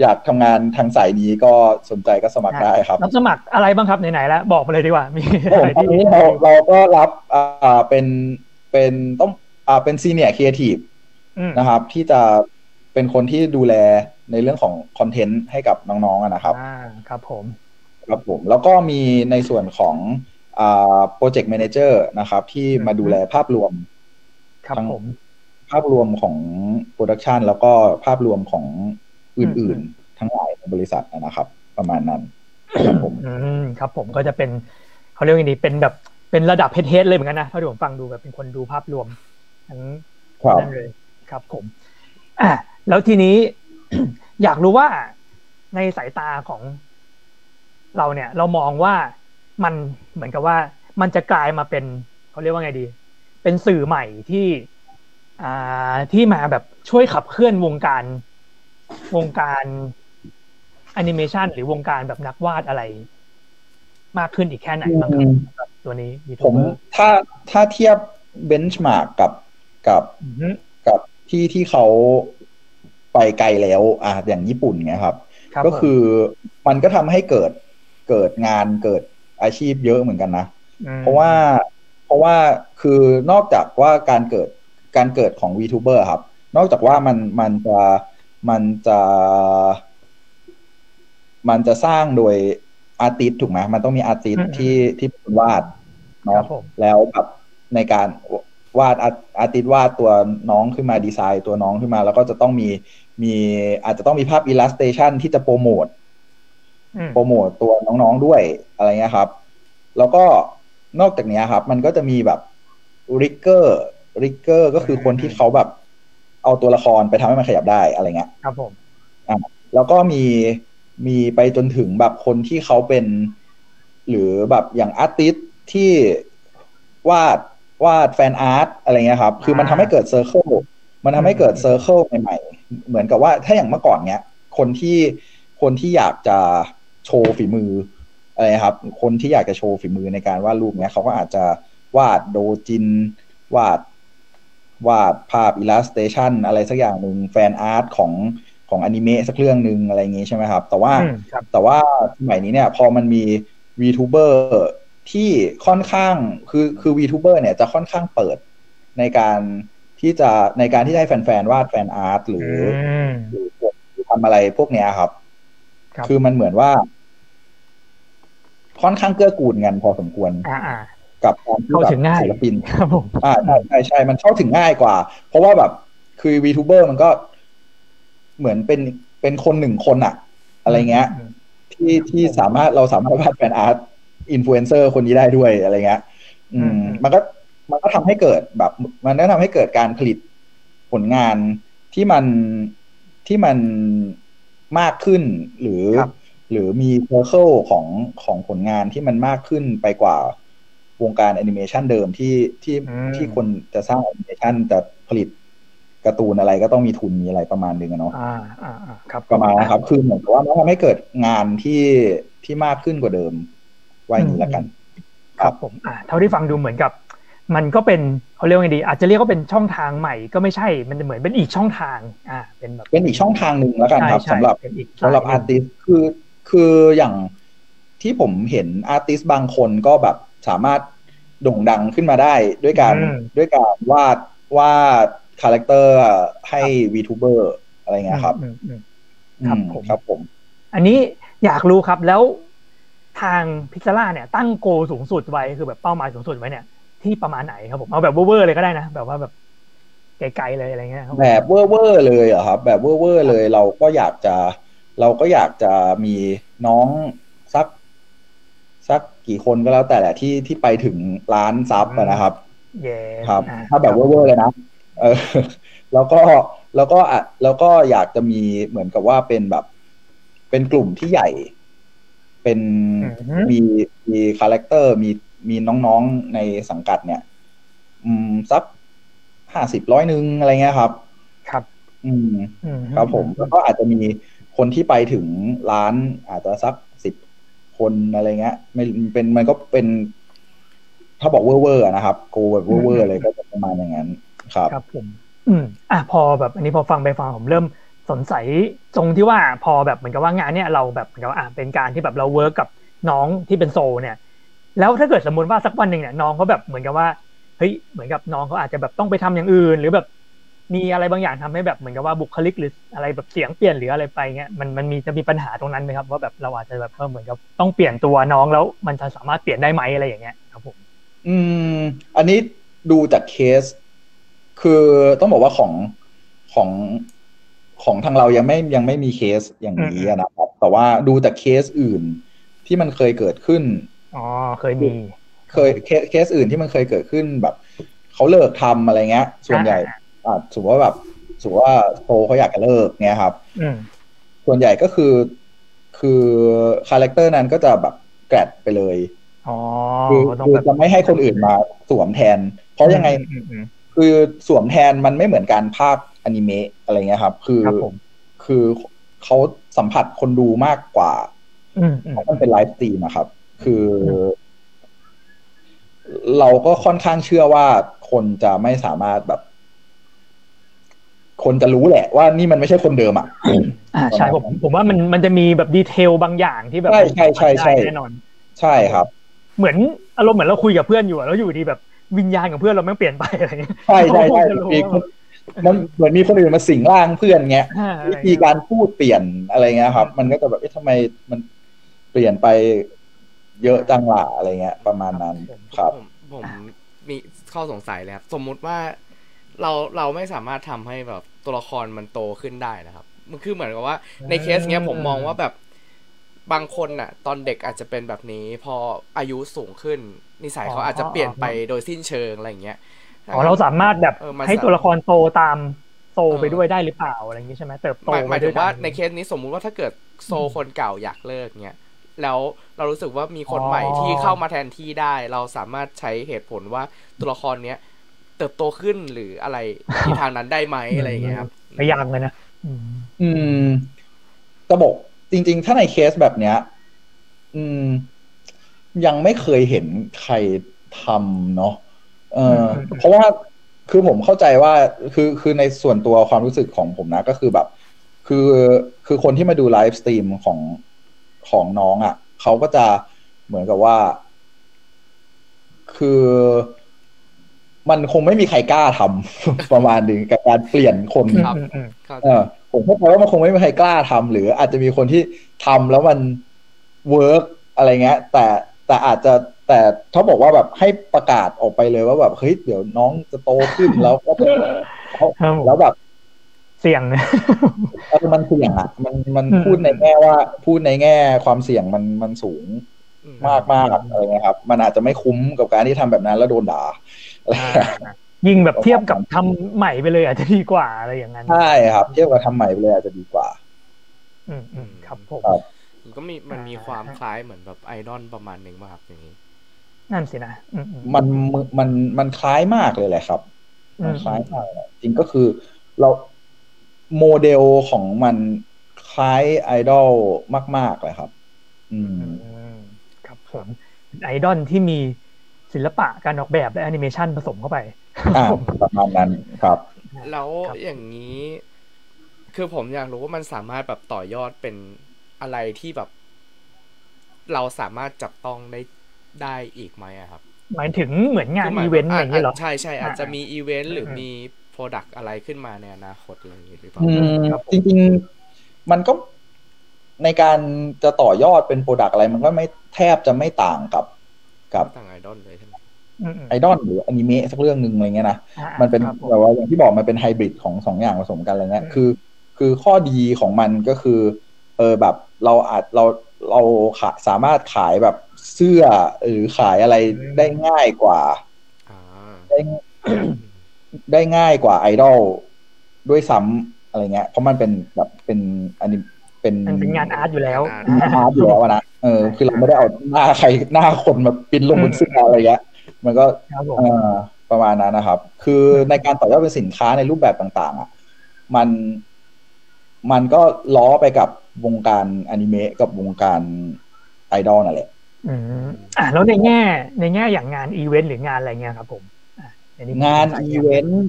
อยากทำงานทางสายนี้ก็สนใจก็สมัครได้ครับรับสมัครอะไรบ้างครับไหนๆแล้วบอกมาเลยดีกว่ามีอะไรที่เราเราก็รับอ่าเป็นเป็นต้องอ่าเป็นซีเนียร์ครีเอทีฟนะครับที่จะเป็นคนที่ดูแลในเรื่องของคอนเทนต์ให้กับน้องๆนะครับอ่าครับผมครับผมแล้วก็มีในส่วนของอ่าโปรเจกต์แมเนเจอร์นะครับที่มาดูแลภาพรวมครับผมภาพรวมของโปรดักชันแล้วก็ภาพรวมของอื่นๆทั้งหลายในบริษัทนะครับประมาณนั้นครับผมครับผมก็จะเป็นเขาเรียกอย่างนี้เป็นแบบเป็นระดับเฮดๆเลยเหมือนกันนะเท่าที่ผมฟังดูแบบเป็นคนดูภาพรวมทั้งนั้นเลยครับผมอ่ะแล้วทีนี้ อยากรู้ว่าในสายตาของเราเนี่ยเรามองว่ามันเหมือนกับว่ามันจะกลายมาเป็นเขาเรียกว่าไงดีเป็นสื่อใหม่ที่อ่าที่มาแบบช่วยขับเคลื่อนวงการวงการแอนิเมชันหรือวงการแบบนักวาดอะไรมากขึ้นอีกแค่ไหนบ้างครับตัวนี้ผมถ้าถ้าเทียบเบนช์มาร์กกับกับกับที่ที่เขาไปไกลแล้วอ่ะอย่างญี่ปุ่นไงครับก็คือมันก็ทำให้เกิดเกิดงานเกิดอาชีพเยอะเหมือนกันนะเพราะว่าเพราะว่าคือนอกจากว่าการเกิดการเกิดของ VTuber ครับนอกจากว่ามันมันจะมันจะมันจะสร้างโดยอาร์ติสต์ถูกไหมมันต้องมีอาร์ติสต์ที่ที่เป็นวาดเนาะแล้วแบบในการวาดอาร์ติสต์วาดตัวน้องขึ้นมาดีไซน์ตัวน้องขึ้นมาแล้วก็จะต้องมีมีอาจจะต้องมีภาพอิลลัสเทชันที่จะโปรโมทโปรโมทตัวน้องๆด้วยอะไรเงี้ยครับแล้วก็นอกจากนี้ครับมันก็จะมีแบบริกเกอร์ริกเกอร์ก็คือคนที่เขาแบบเอาตัวละครไปทำให้มันขยับได้อะไรเงี้ยครับผมอ่าแล้วก็มีมีไปจนถึงแบบคนที่เขาเป็นหรือแบบอย่างอาร์ติสต์ที่วาดวาดแฟนอาร์ตอะไรเงี้ยครับคือมันทำให้เกิดเซอร์เคิลมันทำให้เกิดเซอร์เคิลใหม่ๆเหมือนกับว่าถ้าอย่างเมื่อก่อนเนี้ยคนที่คนที่อยากจะโชว์ฝีมืออะไรครับคนที่อยากจะโชว์ฝีมือในการวาดรูปเนี้ยเขาก็อาจจะวาดโดจินวาดวาดภาพอิลลัสเทชันอะไรสักอย่างหนึ่งแฟนอาร์ตของของอนิเมะสักเรื่องหนึ่งอะไรอย่างงี้ใช่ไหมครับแต่ว่าแต่ว่าสมัยนี้เนี่ยพอมันมี VTuber ที่ค่อนข้างคือคือ VTuber เนี่ยจะค่อนข้างเปิดในการที่จะในการที่ให้แฟนๆวาดแฟนอาร์ตหรือทำอะไรพวกเนี้ยครับคือมันเหมือนว่าค่อนข้างเกื้อกูลกันพอสมควรกับการเข้าถึงง่ายศิลปินครับผมอ่าใช่ใช่ใช่มันเข้าถึงง่ายกว่าเพราะว่าแบบคือ VTuber มันก็เหมือนเป็นเป็นคนหนึ่งคนอะอะไรเงี้ยที่ที่สามารถเราสามารถวาดแฟนอาร์ตอินฟลูเอนเซอร์คนนี้ได้ด้วยอะไรเงี้ยอืมมันก็มันก็ทำให้เกิดแบบมันก็ทำให้เกิดการผลิตผลงานที่มันที่มันมากขึ้นหรือหรือมีเซอร์เคิลของของผลงานที่มันมากขึ้นไปกว่าวงการแอนิเมชันเดิมที่ที่ที่คนจะสร้างแอนิเมชันจะผลิตการ์ตูนอะไรก็ต้องมีทุนมีอะไรประมาณนึงเนาะอ่าอ่าครับประมาณนะครับคือเหมือนกับว่ามันทำให้เกิดงานที่ที่มากขึ้นกว่าเดิมไว้อย่างนี้ละกันครับผมอ่าเท่าที่ฟังดูเหมือนกับมันก็เป็นเขาเรียกว่าไงดีอาจจะเรียกว่าเป็นช่องทางใหม่ก็ไม่ใช่มันเหมือนเป็นอีกช่องทางอ่าเป็นแบบเป็นอีกช่องทางนึงแล้วกันครับสำหรับสำหรับอาร์ติสต์คือคืออย่างที่ผมเห็นอาร์ติสต์บางคนก็แบบสามารถโด่งดังขึ้นมาได้ด้วยการด้วยการวาดวาดคาแรคเตอร์ให้ VTuber อะไรเงี้ยครับครับผมครับผมอันนี้อยากรู้ครับแล้วทาง Pixela เนี่ยตั้งโกสูงสุดไว้คือแบบเป้าหมายสูงสุดไว้เนี่ยที่ประมาณไหนครับผมเอาแบบเวอร์ๆเลยก็ได้นะแบบว่าแบบ ไกลๆเลยอะไรเงี้ยแบบเว่อร์เลยเหรอครับแบบเว่อร์เลยเราก็อยากจะเราก็อยากจะมีน้องสักสักกี่คนก็แล้วแต่แหละที่ที่ไปถึงล้านซับนะครับ yeah. ครับถ้าแบบเว่อร์เลยนะเออแล้วก็แล้วก็อ่ะแล้วก็อยากจะมีเหมือนกับว่าเป็นแบบเป็นกลุ่มที่ใหญ่เป็นมีมีคาแรคเตอร์มีมีน้องๆในสังกัดเนี่ยอืมสักห้าสิบร้อยนึงอะไรเงี้ยครับครับอืมครับผมแล้วก็อาจจะมีคนที่ไปถึงล้านอาจจะสักสิบคนอะไรเงี้ยไม่เป็นมันก็เป็นถ้าบอกเว่อร์ๆนะครับโกแบบเว่อร์ๆเลยก็จะประมาณอย่างนั้นครับครับผมอืมอ่ะพอแบบอันนี้พอฟังไปฟังผมเริ่มสนใจตรงที่ว่าพอแบบเหมือนกับว่างานเนี่ยเราแบบเหมือนกับอ่ะเป็นการที่แบบเราเวิร์คกับน้องที่เป็นโซเนี่ยแล้วถ้าเกิดสมมุติว่าสักวันนึงเนี่ยน้องเขาแบบเหมือนกับว่าเฮ้ยเหมือนกับน้องเขาอาจจะแบบต้องไปทำอย่างอื่นหรือแบบมีอะไรบางอย่างทำให้แบบเหมือนกับว่าบุคลิกหรืออะไรแบบเสียงเปลี่ยนหรืออะไรไปเงี้ยมันมันมีจะมีปัญหาตรงนั้นไหมครับว่าแบบเราอาจจะแบบเหมือนกับต้องเปลี่ยนตัวน้องแล้วมันจะสามารถเปลี่ยนได้ไหมอะไรอย่างเงี้ยครับผมอืมอันนี้ดูจากเคสคือต้องบอกว่าของของของทางเรายังไม่ยังไม่มีเคสอย่างนี้นะครับแต่ว่าดูจากเคสอื่นที่มันเคยเกิดขึ้นอ๋อเคยมีเคยเคสอื่นที่มันเคยเกิดขึ้นแบบเขาเลิกทำอะไรเงี้ยส่วนใหญ่อ่าสมมติว่าแบบสมมติว่าโซเขาอยากจะเลิกเงี้ยครับส่วนใหญ่ก็คือคือคาแรคเตอร์นั้นก็จะแบบแกรดไปเลยอ๋อคือจะไม่ให้คนอื่นมาสวมแทนเพราะยังไงคือสวมแทนมันไม่เหมือนการภาคอนิเมะอะไรเงี้ยครับคือคือเขาสัมผัสคนดูมากกว่าเพราะมันเป็นไลฟ์สตรีมนะครับคือเราก็ค่อนข้างเชื่อว่าคนจะไม่สามารถแบบคนจะรู้แหละว่านี่มันไม่ใช่คนเดิมอ่ะอ่าใช่ผมผมว่ามันมันจะมีแบบดีเทลบางอย่างที่แบบใช่ใช่ใช่ใช่แน่นอนใช่ครับเหมือนอารมณ์เหมือนเราคุยกับเพื่อนอยู่แล้วอยู่ดีแบบวิญญาณของเพื่อนเราแม่งเปลี่ยนไปอะไรเงี้ยใช่ใช่มันเหมือนมีคนอื่นมาสิงร่างเพื่อนเงี้ยวิธีการพูดเปลี่ยนอะไรเงี้ยครับมันก็จะแบบเอ๊ะทำไมมันเปลี่ยนไปเยอะจังหวะอะไรเงี้ยประมาณนั้นครับผมมีข้อสงสัยเลยครับสมมุติว่าเราเราไม่สามารถทำให้แบบตัวละครมันโตขึ้นได้นะครับมันคือเหมือนกับว่าในเคสเงี้ยผมมองว่าแบบบางคนน่ะตอนเด็กอาจจะเป็นแบบนี้พออายุสูงขึ้นนิสัยเขาอาจจะเปลี่ยนไปโดยสิ้นเชิงอะไรเงี้ยอ๋อเราสามารถแบบให้ตัวละครโตตามโตไปด้วยได้หรือเปล่าอะไรอย่างนี้ใช่ไหมเติบโตหมายถึงว่าในเคสนี้สมมุติว่าถ้าเกิดโซคนเก่าอยากเลิกเงี้ยแล้วเรารู้สึกว่ามีคนใหม่ที่เข้ามาแทนที่ได้เราสามารถใช้เหตุผลว่าตัวละครเนี้ยเติบโตขึ้นหรืออะไรที่ทางนั้นได้ไหมอะไรอย่างเงี้ยครับไม่ยากเลยนะอืมจะบอกจริงๆถ้าในเคสแบบเนี้ยอืมยังไม่เคยเห็นใครทำเนาะเออเพราะว่าคือผมเข้าใจว่าคือคือในส่วนตัวความรู้สึกของผมนะก็คือแบบคือคือคนที่มาดูไลฟ์สตรีมของของน้องอ่ะเขาก็จะเหมือนกับว่าคือมันคงไม่มีใครกล้าทำ ประมาณนึงกับการเปลี่ยนคนครับเออผมเข้าใจว่ามันคงไม่มีใครกล้าทำหรืออาจจะมีคนที่ทำแล้วมันเวิร์กอะไรเงี้ยแต่แต่อาจจะแต่เขาบอกว่าแบบให้ประกาศออกไปเลยว่าแบบเฮ้ยเดี๋ยวน้องจะโตขึ้นแล้วก็แล้วแบบเสี่ยงนะมันเสี่ยงอ่ะมันมันพูดในแง่ว่าพูดในแง่ความเสี่ยงมันมันสูงมากมากอะไรเงี้ยครับมันอาจจะไม่คุ้มกับการที่ทำแบบนั้นแล้วโดนด่ายิ่งแบบเทียบกับทำใหม่ไปเลยอาจจะดีกว่าอะไรอย่างนั้นใช่ครับเทียบกับทำใหม่ไปเลยอาจจะดีกว่าอืมอืมครับผมก็มีมันมีความคล้ายเหมือนแบบไอดอลประมาณนึงมากอย่างนี้นั่นสินะมันมันมันคล้ายมากเลยแหละครับมันคล้ายมากจริงก็คือเราโมเดลของมันคล้ายไอดอลมากๆเลยครับอืมครับผมไอดอลที่มีศิลปะการออกแบบและแอนิเมชันผสมเข้าไปอ่าประมาณนั้นครับแล้วอย่างนี้คือผมอยากรู้ว่ามันสามารถแบบต่อยอดเป็นอะไรที่แบบเราสามารถจับต้องได้ได้อีกไหมครับหมายถึงเหมือนงานอีเวนต์อะไรอย่างเงี้ยหรอใช่ใช่อาจจะมีอีเวนต์หรือมีโปรดักต์อะไรขึ้นมาในอนาคตอะไรอย่างเงี้ยหรือเปล่าจริงๆมันก็ในการจะต่อยอดเป็นโปรดักต์อะไรมันก็ไม่แทบจะไม่ต่างกับกับต่างไอดอลเลยใช่ไหม ไอดอลหรืออนิเมะสักเรื่องนึงอะไรเงี้ยนะมันเป็นแบบว่าอย่างที่บอกมันเป็นไฮบริดของสองอย่างผสมกันอะไรเงี้ยคือคือข้อดีของมันก็คือเออแบบเราอาจเราเราสามารถขายแบบเสื้อหรือขายอะไรได้ง่ายกว่าได้ได้ง่ายกว่าไอดอลด้วยซ้ำอะไรเงี้ยเพราะมันเป็นแบบเป็นอันนี้เป็นเป็นงานอาร์ตอยู่แล้วอาร์ตอยู่แล้วนะเออคือเราไม่ได้เอาหน้าใครหน้าคนมาปิ้นลงบนเสื้ออะไรเงี้ยมันก็ประมาณนั้นนะครับคือในการต่อยอดเป็นสินค้าในรูปแบบต่างๆอ่ะมันมันก็ล้อไปกับวงการอนิเมะกับวงการไอดอลนั่นแหละอืมอ่ะแล้วในแง่ในแง่อย่างงานอีเวนต์หรืองานอะไรเงี้ยครับผมงานอีเวนต์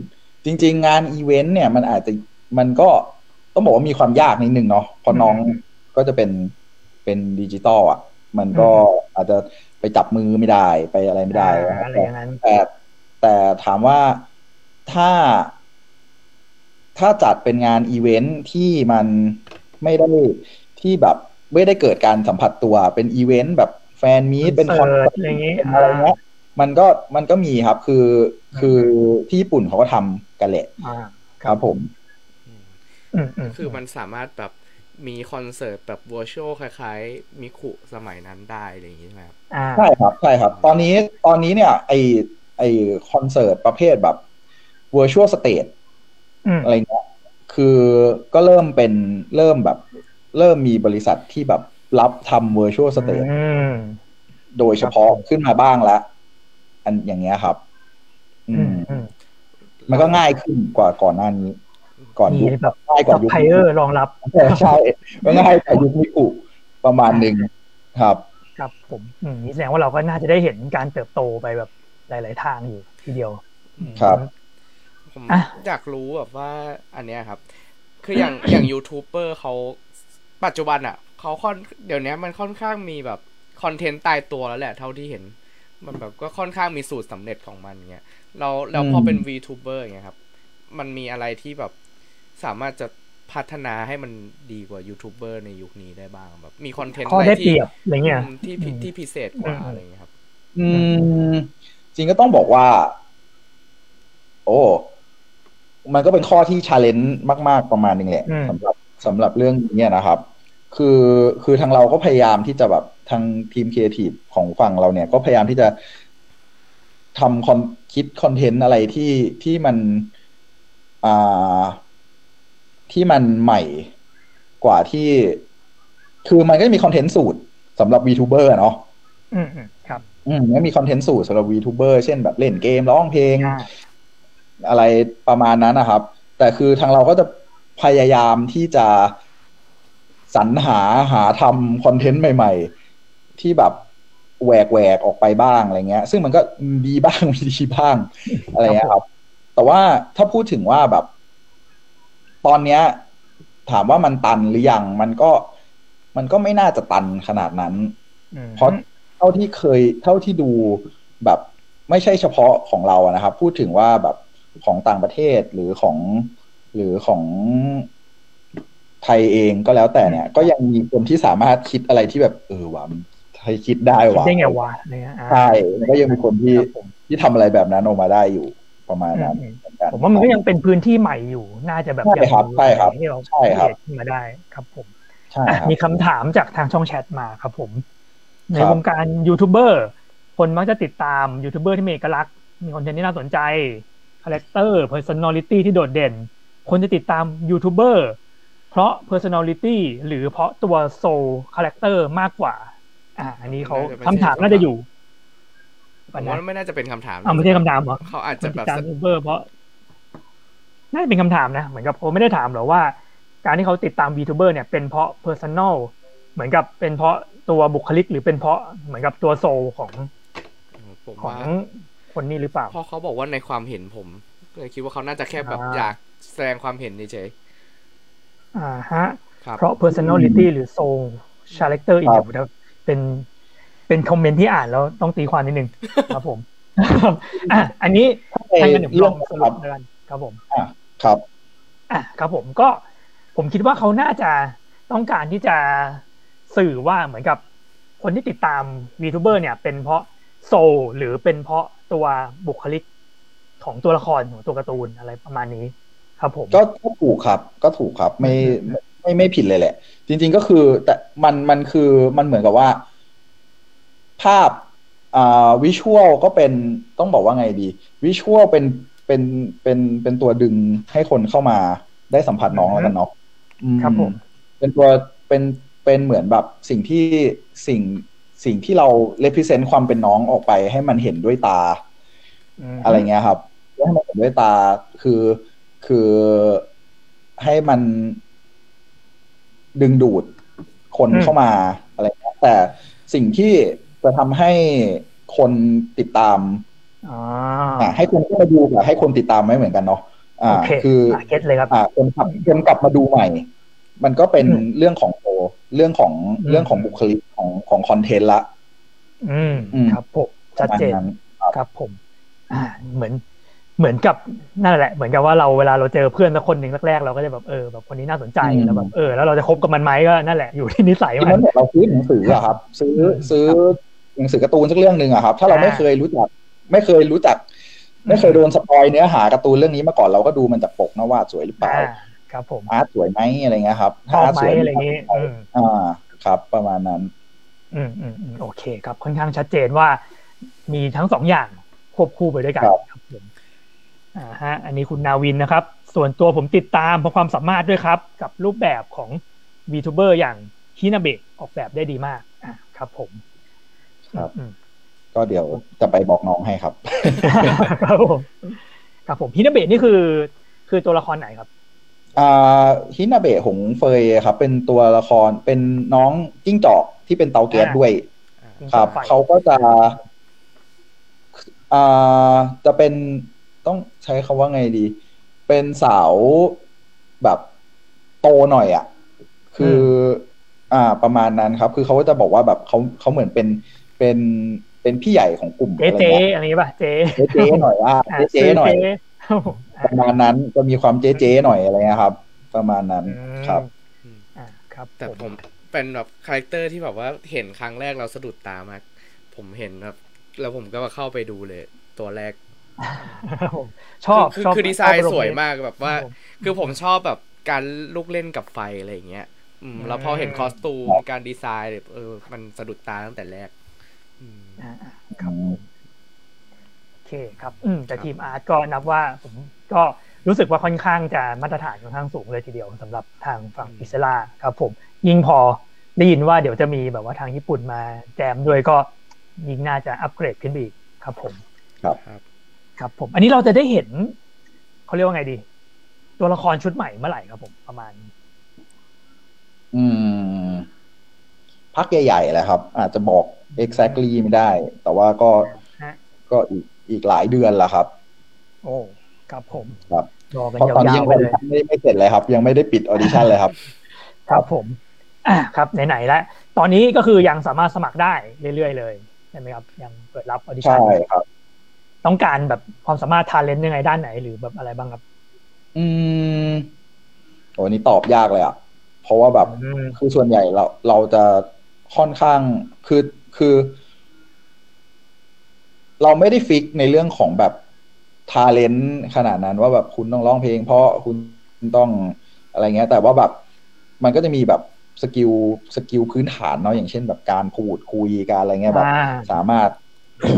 จริงๆงานอีเวนต์เนี่ยมันอาจจะมันก็ต้องบอกว่ามีความยากนิดนึงเนาะเพราะน้องก็จะเป็นเป็นดิจิตอลอ่ะมันก็อาจจะไปจับมือไม่ได้ไปอะไรไม่ได้แต่แต่ถามว่าถ้าถ้าจัดเป็นงานอีเวนต์ที่มันไม่ได้ที่แบบไม่ได้เกิดการสัมผัสตัวเป็นอีเวนต์แบบแฟนมีตเป็นคอนเสิร์ตอะไรเงี้ยมันก็มันก็มีครับคือคือที่ญี่ปุ่นเขาก็ทำกันแหละครับผมคือมันสามารถแบบมีคอนเสิร์ตแบบเวอร์ชวลคล้ายๆมิคุสมัยนั้นได้อะไรอย่างงี้ใช่ไหมครับใช่ครับใช่ครับตอนนี้ตอนนี้เนี่ยไอไอคอนเสิร์ตประเภทแบบเวอร์ชวลสเตจอะไรเงี้ยคือก็เริ่มเป็นเริ่มแบบเริ่มมีบริษัทที่แบบรับทำเวอร์ชวลสเตจโดยเฉพาะขึ้นมาบ้างละอันอย่างเงี้ยครับอืมมันก็ง่ายขึ้นกว่าก่อนหน้านี้ก่อนยุคง่ายกว่ายุคไพเออร์รองรับใช่ง่ายกว่ายุคมิกุประมาณนึงครับครับผมนี่แสดงว่าเราก็น่าจะได้เห็นการเติบโตไปแบบหลายๆทางอยู่ทีเดียวครับผมอยากรู้แบบว่าอันเนี้ยครับคืออย่างอย่างยูทูบเบอร์เขาปัจจุบันอ่ะเขาค่อนเดี๋ยวนี้มันค่อนข้างมีแบบคอนเทนต์ตายตัวแล้วแหละเท่าที่เห็นมันแบบก็ค่อนข้างมีสูตรสำเร็จของมันเงี้ยเราเราพอเป็น VTuber อย่างเงี้ยครับมันมีอะไรที่แบบสามารถจะพัฒนาให้มันดีกว่า YouTuber ในยุคนี้ได้บ้างแบบมีคอนเทนต์อะไรที่อะไรเงี้ยที่ที่พิเศษกว่าอะไรเงี้ยครับอืมจริงก็ต้องบอกว่าโอ้มันก็เป็นข้อที่ challenge มากๆประมาณนึงแหละสำหรับสำหรับเรื่องนี้นะครับคือคือทางเราก็พยายามที่จะแบบทางทีมครีเอทีฟของฝั่งเราเนี่ยก็พยายามที่จะทำคอนคิดคอนเทนต์อะไรที่ที่มันอ่าที่มันใหม่กว่าที่คือมันก็มีคอนเทนต์สูตรสำหรับ VTuber เนาะอืมครับอืมก็มีคอนเทนต์สูตรสำหรับ VTuber เช่นแบบเล่นเกมร้องเพลงอะไรประมาณนั้นนะครับแต่คือทางเราก็จะพยายามที่จะสรรหาหาทำคอนเทนต์ใหม่ๆที่แบบแหวกแหวกออกไปบ้างอะไรเงี้ยซึ่งมันก็ดีบ้างไม่ดีบ้างอะไรเงี้ยครับแต่ว่าถ้าพูดถึงว่าแบบตอนเนี้ยถามว่ามันตันหรือยังมันก็มันก็ไม่น่าจะตันขนาดนั้นเพราะเท่าที่เคยเท่าที่ดูแบบไม่ใช่เฉพาะของเราอะนะครับพูดถึงว่าแบบของต่างประเทศหรือของหรือของไทยเองก็แล้วแต่เนี่ยก็ยังมีคนที่สามารถคิดอะไรที่แบบเออว่ะไทยคิดได้ว่ะคิดได้ไงวะเนี่ยใช่ก็ยังมีคนที่ที่ทำอะไรแบบนั้นออกมาได้อยู่ประมาณนั้นผมว่ามันก็ยังเป็นพื้นที่ใหม่อยู่น่าจะแบบใช่ครับใช่ครับใช่ครับมาได้ครับผมมีคำถามจากทางช่องแชทมาครับผมในวงการยูทูบเบอร์คนมักจะติดตามยูทูบเบอร์ที่มีเอกลักษณ์มีคอนเทนต์ที่น่าสนใจคาแรคเตอร์ personality ที่โดดเด่นคนจะติดตามยูทูบเบอร์เพราะ personality หรือเพราะตัว soul character มากกว่าอ่าอันนี้เขาคำถามน่าจะอยู่ผมว่าไม่น่าจะเป็นคำถามอ้าวไม่ใช่คำถามเหรอเขาอาจจะแบบติดตามยูทูบเบอร์เพราะน่าจะเป็นคำถามนะเหมือนกับผมไม่ได้ถามหรอกว่าการที่เขาติดตาม VTuber เนี่ยเป็นเพราะ personal เหมือนกับเป็นเพราะตัวบุคลิกหรือเป็นเพราะเหมือนกับตัว soul ของของคนนี้หรือเปล่าเพราะเขาบอกว่าในความเห็นผมเลยคิดว่าเขาน่าจะแค่แบบอยากแสดงความเห็นเฉยอ่าฮะเพราะ personality หรือ soul character อีกแบบเป็นเป็นคอมเมนต์ที่อ่านแล้วต้องตีความนิดนึงครับผมอ่ะอันนี้ให้มันลงสรุปกันครับผมอ่ะครับอ่ะครับผมก็ผมคิดว่าเขาน่าจะต้องการที่จะสื่อว่าเหมือนกับคนที่ติดตาม VTuber เนี่ยเป็นเพราะ โซลหรือเป็นเพราะตัวบุคลิกของตัวละครของตัวการ์ตูนอะไรประมาณนี้ครับผมก็ถูกครับก็ถูกครับไม่ไม่ไม่ผิดเลยแหละจริงๆก็คือแต่มันมันคือมันเหมือนกับว่าภาพอ่าวิชวลก็เป็นต้องบอกว่าไงดีวิชวลเป็นเป็นเป็นเป็นตัวดึงให้คนเข้ามาได้สัมผัสน้องแล้วกันเนาะครับผมเป็นตัวเป็นเป็นเหมือนแบบสิ่งที่สิ่งสิ่งที่เรา represent ความเป็นน้องออกไปให้มันเห็นด้วยตา อ, อะไรเงี้ยครับให้มันเห็นด้วยตาคือคือให้มันดึงดูดคนเข้ามาอะไรเงี้ยแต่สิ่งที่จะทำให้คนติดตามอ่าให้คนเข้ามาดูกับให้คนติดตามไม่เหมือนกันเนาะอ่า okay. คือเก็ทเลยครับอ่าคนกลับคนกลับมาดูใหม่มันก็เป็นเรื่องของโตเรื่องของเรื่องของบุคลิกของของคอนเทนต์ละอืมครับผมชัดเจนครับผมอ่าเหมือนเหมือนกับนั่นแหละเหมือนกับว่าเราเวลาเราเจอเพื่อนสักคนหนึ่งแรกๆเราก็จะแบบเออแบบคนนี้น่าสนใจแล้วแบบเออแล้วเราจะคบกับมันไหมก็นั่นแหละอยู่ที่นิสัยมันเหมือนเราซื้อหนังสืออะครับซื้อซื้อหนังสือการ์ตูนสักเรื่องนึงอะครับถ้าเราไม่เคยรู้จักไม่เคยรู้จักไม่เคยโดนสปอยเนื้อหาการ์ตูนเรื่องนี้มาก่อนเราก็ดูมันจากปกนะว่าสวยหรือเปล่าครับผมอาร์ตสวยไหมอะไรเงี้ยครับอาร์ตสวยอะไรเงี้ยอ่าครับประมาณนั้นอืมอืมโอเคครับค่อนข้างชัดเจนว่ามีทั้งสองอย่างควบคู่ไปด้วยกันครับผมอ่าฮะอันนี้คุณนาวินนะครับส่วนตัวผมติดตามเพราะความสามารถด้วยครับกับรูปแบบของ VTuber อย่างฮินาเบะออกแบบได้ดีมากอ่าครับผมครับก็เดี๋ยวจะไปบอกน้องให้ครับครับผมครับผมฮินาเบะนี่คือคือตัวละครไหนครับอ่าฮินาเบะหงเฟยครับเป็นตัวละครเป็นน้องจิ้งจอกที่เป็นเตาแก๊สด้วยครับเขาก็จะอ่าจะเป็นต้องใช้คำว่าไงดีเป็นสาวแบบโตหน่อยอ่ะคืออ่าประมาณนั้นครับคือเขาก็จะบอกว่าแบบเขาเขาเหมือนเป็นเป็นเป็นพี่ใหญ่ของกลุ่มอะไรเจ๊อะไรป่ะเจ๊เจ๊หน่อยว่าเจ๊หน่อยประมาณนั้นก็มีความเจ๊ๆหน่อยอะไรนะครับประมาณนั้นครับอ่าครับแต่ผมเป็นแบบคาแรคเตอร์ที่แบบว่าเห็นครั้งแรกเราสะดุดตามากผมเห็นแบบแล้วผมก็มาเข้าไปดูเลยตัวแรกชอบคือคือดีไซน์สวยมากแบบว่าคือผมชอบแบบการลูกเล่นกับไฟอะไรอย่างเงี้ยอืมแล้วพอเห็นคอสตูมการดีไซน์เออมันสะดุดตาตั้งแต่แรกอืมอ่าครับโอเคครับแต่ทีมอาร์ตก็นับว่าผมก็รู้สึกว่าค่อนข้างจะมาตรฐานค่อนข้างสูงเลยทีเดียวสำหรับทางฝั่งพิซซ่าครับผมยิ่งพอได้ยินว่าเดี๋ยวจะมีแบบว่าทางญี่ปุ่นมาแจมด้วยก็ยิ่งน่าจะอัปเกรดขึ้นอีกครับผมครับครับผมอันนี้เราจะได้เห็นเขาเรียกว่าไงดีตัวละครชุดใหม่เมื่อไหร่ครับผมประมาณอืมพักใหญ่ๆแหละครับอาจจะบอก exactly ไม่ได้แต่ว่าก็ก็อีกอีกหลายเดือนละครับโอ้ครับผมครับรอกันยาวๆไปเลยไม่ไม่เสร็จเลยครับยังไม่ได้ปิดออดิชั่นเลยครับครับผมอ่ะครับไหนๆแล้วตอนนี้ก็คือยังสามารถสมัครได้เรื่อยๆเลยใช่ไหมครับยังเปิดรับออดิชั่นใช่ครับต้องการแบบความสามารถทาเลนต์ยังไงด้านไหนหรือแบบอะไรบ้างครับอืมโอ้นี่ตอบยากเลยอ่ะเพราะว่าแบบคือส่วนใหญ่เราเราจะค่อนข้างคือคือเราไม่ได้ฟิกในเรื่องของแบบทาเลนต์ขนาดนั้นว่าแบบคุณต้องร้องเพลงเพราะคุณต้องอะไรเงี้ยแต่ว่าแบบมันก็จะมีแบบสกิลสกิลพื้นฐานเนาะอย่างเช่นแบบการพูดคุยการอะไรเงี้ยแบบสามารถ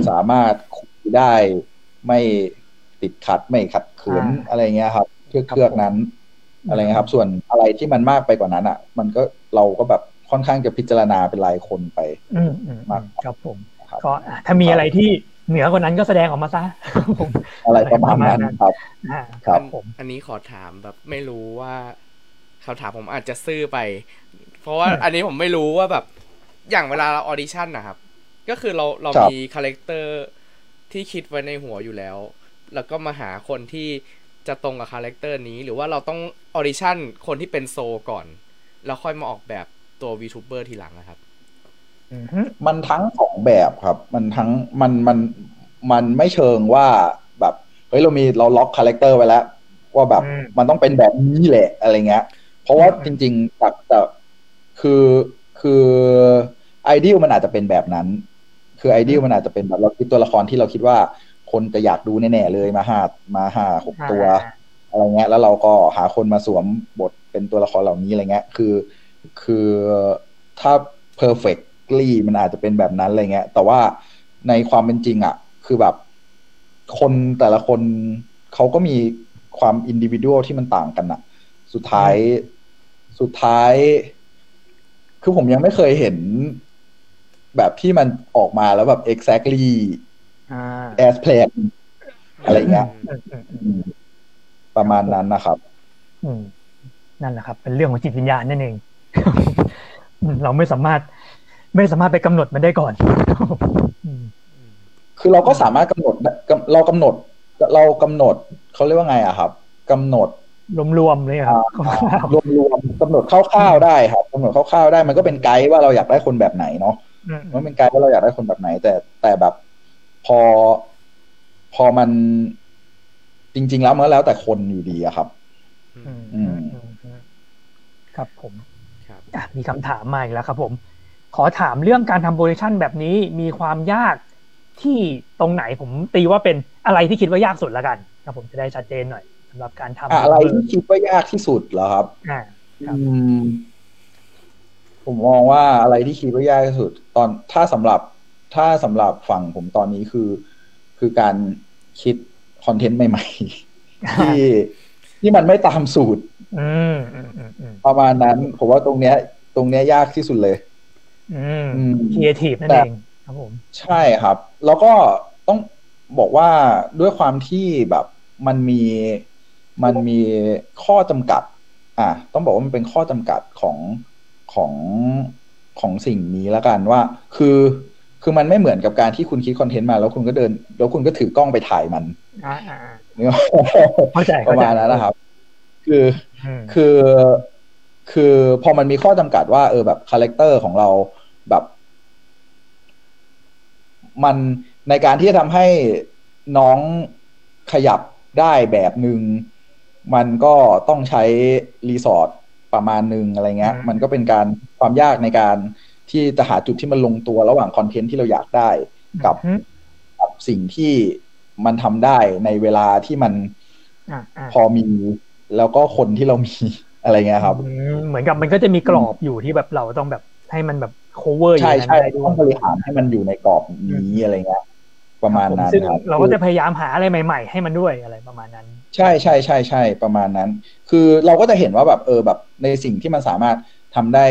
สามารถคุยได้ไม่ติดขัดไม่ขัดเขิน อะไรเงี้ยครับเครื่องเครื่องนั้นอะไรเงี้ยครับส่วนอะไรที่มันมากไปกว่านั้นอ่ะมันก็เราก็แบบค่อนข้างจะพิจารณาเป็นรายคนไปมากครับผมก็ถ้ามีอะไรที่เหนือกว่านั้นก็แสดงออกมาซะอะไรประมาณนั้นครับครับผมอันนี้ขอถามแบบไม่รู้ว่าคำถามผมอาจจะซื่อไปเพราะว่าอันนี้ผมไม่รู้ว่าแบบอย่างเวลาเราออดิชั่นนะครับก็คือเราเรามีคาแรคเตอร์ที่คิดไว้ในหัวอยู่แล้วแล้วก็มาหาคนที่จะตรงกับคาแรคเตอร์นี้หรือว่าเราต้องออดิชั่นคนที่เป็นโซก่อนแล้วค่อยมาออกแบบตัว VTuber ทีหลังนะครับมันทั้งสองแบบครับมันทั้งมันมันมันไม่เชิงว่าแบบเฮ้ยเรามีเราล็อกคาแรคเตอร์ไว้แล้วว่าแบบมันต้องเป็นแบบนี้แหละอะไรเงี้ยเพราะว่าจริงๆแต่คือคือไอเดียลมันอาจจะเป็นแบบนั้น คือไอเดียมันอาจจะเป็นแบบเราคิดตัวละครที่เราคิดว่าคนจะอยากดูแน่ๆเลยมาหามาหาหกตัวอะไรเงี้ยแล้วเราก็หาคนมาสวมบทเป็นตัวละครเหล่านี้อะไรเงี้ยคือคือถ้า perfectly มันอาจจะเป็นแบบนั้นอะไรเงี้ยแต่ว่าในความเป็นจริงอ่ะคือแบบคนแต่ละคนเขาก็มีความ individual ที่มันต่างกันอ่ะสุดท้ายสุดท้ายคือผมยังไม่เคยเห็นแบบที่มันออกมาแล้วแบบ exactly as planned อะไรเงี้ยประมาณนั้นนะครับนั่นแหละครับเป็นเรื่องของจิตวิญญาณนั่นเองเราไม่สามารถไม่สามารถไปกำหนดมันได้ก่อนคือเราก็สามารถกำหนดเรากำหนดเรากำหนดเขาเรียกว่าไงอะครับกำหนดรวมๆเลยครับรวมๆกำหนดคร่าวๆได้ครับกำหนดคร่าวๆได้มันก็เป็นไกด์ว่าเราอยากได้คนแบบไหนเนาะมันเป็นไกด์ว่าเราอยากได้คนแบบไหนแต่แต่แบบพอพอมันจริงๆแล้วมันแล้วแต่คนอยู่ดีอะครับอืมครับผมมีคำถามมาอีกแล้วครับผมขอถามเรื่องการทำโปรดักชันแบบนี้มีความยากที่ตรงไหนผมตีว่าเป็นอะไรที่คิดว่ายากสุดละกันครับผมจะได้ชัดเจนหน่อยสำหรับการทำอะไรที่คิดว่ายากที่สุดเหรอครับอ่าครับผมมองว่าอะไรที่คิดว่ายากที่สุดตอนถ้าสำหรับถ้าสำหรับฝั่งผมตอนนี้คือคือการคิดคอนเทนต์ใหม่ๆที่ที่มันไม่ตามสูตรประมาณนั้นผมว่าตรงเนี้ยตรงเนี้ยยากที่สุดเลยครีเอทีฟนั่นเองครับผมใช่ครับแล้วก็ต้องบอกว่าด้วยความที่แบบมันมีมันมีข้อจำกัดอ่ะต้องบอกว่ามันเป็นข้อจำกัดของของของสิ่งนี้ละกันว่าคือคือมันไม่เหมือนกับการที่คุณคิดคอนเทนต์มาแล้วคุณก็เดินแล้วคุณก็ถือกล้องไปถ่ายมันเข้าใจประมาณนั้นนะครับคือคือคือพอมันมีข้อจำกัดว่าเออแบบคาแรคเตอร์ของเราแบบมันในการที่จะทำให้น้องขยับได้แบบนึงมันก็ต้องใช้รีสอร์ทประมาณนึงอะไรเงี้ยมันก็เป็นการความยากในการที่จะหาจุดที่มันลงตัวระหว่างคอนเทนต์ที่เราอยากได้กับกับสิ่งที่มันทำได้ในเวลาที่มันพอมีแล้วก็คนที่เรามีอะไรเงี้ยครับเหมือนกับมันก็จะมีกรอบอยู่ที่แบบเราต้องแบบให้มันแบบ cover อยู่ในนั้นต้องบริหารให้มันอยู่ในกรอบนี้อะไรเงี้ยประมาณนั้นซึ่งเราก็จะพยายามหาอะไรใหม่ๆให้มันด้วยอะไรประมาณนั้นใช่ใช่ใช่ใช่ประมาณนั้นคือเราก็จะเห็นว่าแบบเออแบบในสิ่งที่มันสามารถทำได้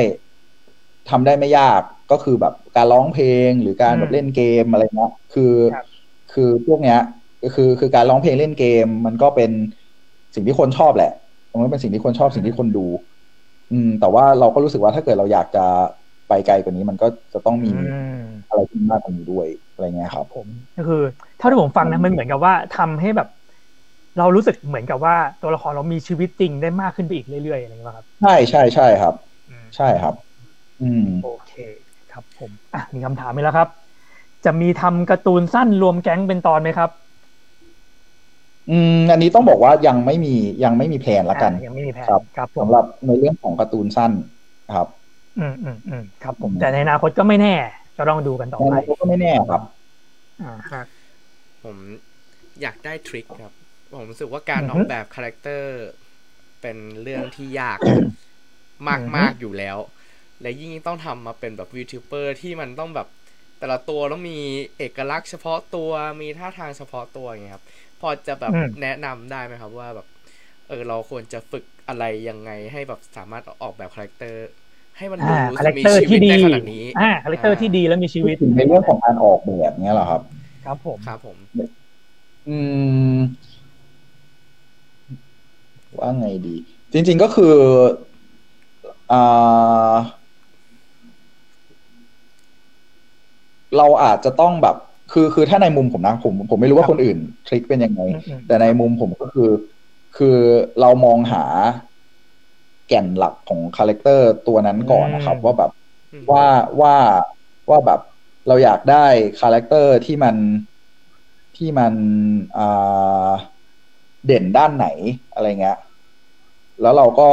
ทำได้ไม่ยากก็คือแบบการร้องเพลงหรือการแบบเล่นเกมอะไรเงี้ยคือคือพวกเนี้ยคือคือการร้องเพลงเล่นเกมมันก็เป็นสิ่งที่คนชอบแหละมันเป็นสิ่งที่คนชอบสิ่งที่คนดูอืมแต่ว่าเราก็รู้สึกว่าถ้าเกิดเราอยากจะไปไกลกว่านี้มันก็จะต้องมีอะไรที่มากกว่านี้ด้วยอะไรเงี้ยครับผมก็คือเท่าที่ผมฟังนะมันเหมือนกับว่าทำให้แบบเรารู้สึกเหมือนกับว่าตัวละครเรามีชีวิตจริงได้มากขึ้นไปอีกเรื่อยๆอะไรเงี้ยครับใช่ใช่ใช่ครับใช่ครับอืมโอเคครับผมอ่ะมีคำถามอีกแล้วครับจะมีทำการ์ตูนสั้นรวมแก๊งเป็นตอนไหมครับอืมอันนี้ต้องบอกว่ายังไม่มียังไม่มีแผนละกันยังไม่มีแผนครับสำหรับในเรื่องของการ์ตูนสั้นครับอืมอืมอืมครับผมแต่ในอนาคตก็ไม่แน่จะต้องดูกันต่อไปก็ไม่แน่ครับอ่าครับผมอยากได้ทริคครับผมรู้สึกว่าการออกแบบคาแรคเตอร์เป็นเรื่องที่ยากมากๆอยู่แล้วและยิ่งต้องทำมาเป็นแบบยูทูบเบอร์ที่มันต้องแบบแต่ละตัวต้องมีเอกลักษณ์เฉพาะตัวมีท่าทางเฉพาะตัวอย่างเงี้ยครับพอจะแบบแนะนำได้ไหมครับว่าแบบเออเราควรจะฝึกอะไรยังไงให้แบบสามารถออกแบบคาแรคเตอร์ให้มันดูมีชีวิตได้ขนาดนี้อ่าคาแรคเตอร์ที่ดีแล้วมีชีวิตในเรื่องของการออกแบบเนี้ยเหรอครับครับผมครับผมอืมว่าไงดีจริงๆก็คืออ่าเราอาจจะต้องแบบคือคือถ้าในมุมผมนะผมผมไม่รู้ว่าคนอื่นทริคเป็นยังไงแต่ในมุมผมก็คือคือเรามองหาแก่นหลักของคาแรคเตอร์ตัวนั้นก่อนนะครับว่าแบบว่าว่าว่าแบบเราอยากได้คาแรคเตอร์ที่มันที่มันอ่าเด่นด้านไหนอะไรเงี้ยแล้วเราก็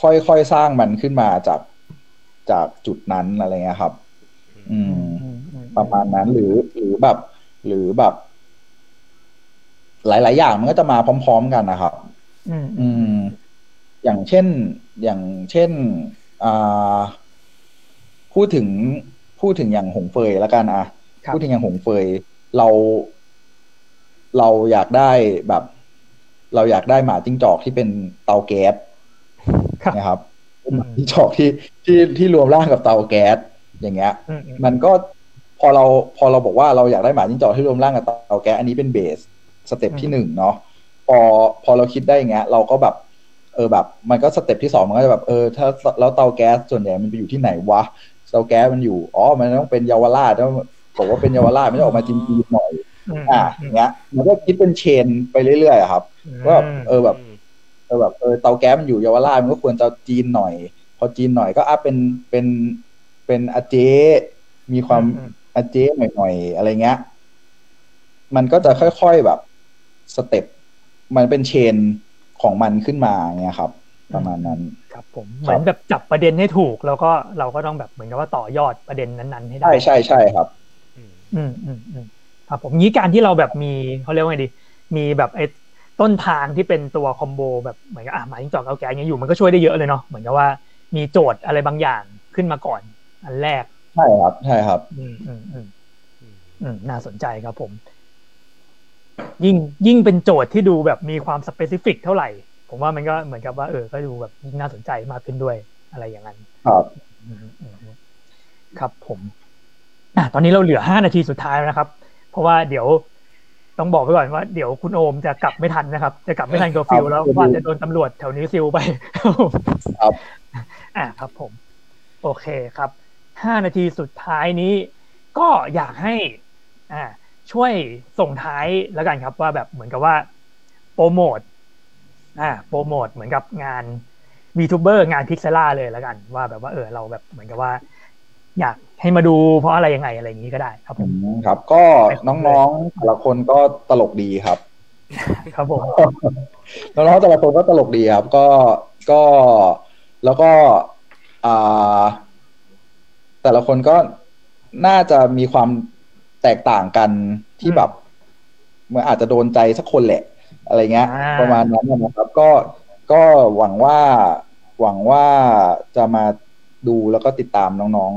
ค่อยๆสร้างมันขึ้นมาจากจากจุดนั้นอะไรเงี้ยครับอืม ประมาณนั้นหรือหรือแบบหรือแบบหลายๆอย่างมันก็จะมาพร้อมๆกันนะครับอืมอย่างเช่นอย่างเช่นอ่าพูดถึงพูดถึงอย่างหงเฟยละกันอ่ะพูดถึงอย่างหงเฟยเราเราอยากได้แบบเราอยากได้หมาจิ้งจอกที่เป็นเตาแก๊สนะครับหมาจิ้งจอกที่ที่ที่รวมร่างกับเตาแก๊สอย่างเงี้ยมันก็พอเราพอเราบอกว่าเราอยากได้หมาจิ้งจอกที่รวมร่างกับเตาแก๊สอันนี้เป็นเบสสเต็ปที่หนึ่งเนาะพอพอเราคิดได้อย่างเงี้ยเราก็แบบเออแบบมันก็สเต็ปที่สองมันก็จะแบบเออถ้าแล้วเตาแก๊สส่วนใหญ่มันไปอยู่ที่ไหนวะเตาแก๊สมันอยู่อ๋อมันต้องเป็นเยาวราชต้องบอกว่าเป็นเยาวราชไม่ต้องออกมาจีนๆหน่อยอ่ะอย่างเงี้ยมันก็คิดเป็นเชนไปเรื่อยๆครับว่าเออแบบเออแบบเออเตาแก๊สมันอยู่เยาวราชมันก็ควรจะจีนหน่อยพอจีนหน่อยก็อ่ะเป็นเป็นเป็นอาเจมีความอาเจหน่อยๆอะไรเงี้ยมันก็จะค่อยๆแบบสเต็ปมันเป็นเชนของมันขึ้นมาเนี่ยครับประมาณนั้นครับผมเหมือนแบบจับประเด็นให้ถูกแล้วก็เราก็ต้องแบบเหมือนกับว่าต่อยอดประเด็นนั้นๆให้ได้ใช่ใช่ครับอืมอืมอืมครับผมนี้การที่เราแบบมีเขาเรียกว่าไงดีมีแบบไอ้ต้นทางที่เป็นตัวคอมโบแบบเหมือนกับอ่ะหมายถึงจอกเอาแกงเนี่ยอยู่มันก็ช่วยได้เยอะเลยเนาะเหมือนกับว่ามีโจทย์อะไรบางอย่างขึ้นมาก่อนอันแรกใช่ครับใช่ครับอืมอืมอืมอืมน่าสนใจครับผมยิ่งยิ่งเป็นโจทย์ที่ดูแบบมีความสเปซิฟิกเท่าไหร่ผมว่ามันก็เหมือนกับว่าเออก็ดูแบบยิ่งน่าสนใจมากขึ้นด้วยอะไรอย่างนั้นครับครับผมอ่ะตอนนี้เราเหลือห้านาทีสุดท้ายแล้วนะครับเพราะว่าเดี๋ยวต้องบอกไว้ก่อนว่าเดี๋ยวคุณโอมจะกลับไม่ทันนะครับจะกลับไม่ทันกับฟิลแล้วว่าจะโดนตำรวจแถวนี้ซิลไปครับอ่ะครับผมโอเคครับห้านาทีสุดท้ายนี้ก็อยากให้อ่าช่วยส่งท้ายแล้วกันครับว่าแบบเหมือนกับว่าโปรโมทอ่าโปรโมทเหมือนกับงาน VTuber งาน Pixela เลยแล้วกันว่าแบบว่าเออเราแบบเหมือนกับว่าอยากให้มาดูเพราะอะไรยังไงอะไรอย่างนี้ก็ได้ครับผมครับก็น้องๆแต่ละคนก็ตลกดีครับครับผมน้องๆแต่ละคนก็ตลกดีครับก็ก็แล้วก็อ่าแต่ละคนก็น่าจะมีความแตกต่างกันที่แบบเหมือนอาจจะโดนใจสักคนแหละอะไรเงี้ยประมาณนั้นนะครับก็ก็หวังว่าหวังว่าจะมาดูแล้วก็ติดตามน้อง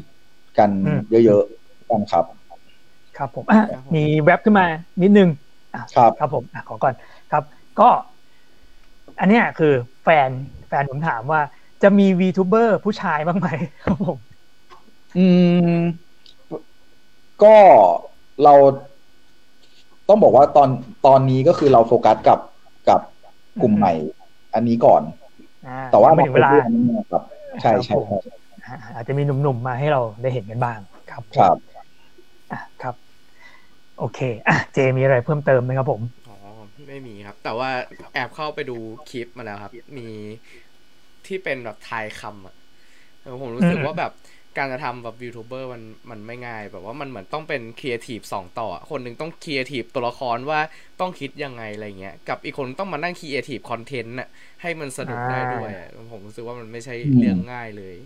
ๆกันเยอะๆกันครับครับผมมีแว็บขึ้นมานิดนึงครับครับผมขอก่อนครับก็อันนี้คือแฟนแฟนผมถามว่าจะมี VTuber ผู้ชายบ้างไหมครับผมอืมก็เราต้องบอกว่าตอนตอนนี้ก็คือเราโฟกัสกับกับกลุ่มใหม่อันนี้ก่อนแต่ว่าไม่ถึงเวลาครับใช่ใช่อาจจะมีหนุ่มๆมาให้เราได้เห็นกันบ้างครับครับอ่ะครับโอเคอ่ะเจมีอะไรเพิ่มเติมไหมครับผมอ๋อไม่มีครับแต่ว่าแอบเข้าไปดูคลิปมาแล้วครับมีที่เป็นแบบทายคำอ่ะผมรู้สึกว่าแบบการจะทำแบบยูทูบเบอร์มันมันไม่ง่ายแบบว่ามันเหมือนต้องเป็นครีเอทีฟสองต่อคนหนึ่งต้องครีเอทีฟตัวละครว่าต้องคิดยังไงอะไรเงี้ยกับอีกคนต้องมานั่งครีเอทีฟคอนเทนต์น่ะให้มันสนุกได้ด้วยผมรู้สึกว่ามันไม่ใช่เรื่องง่ายเลย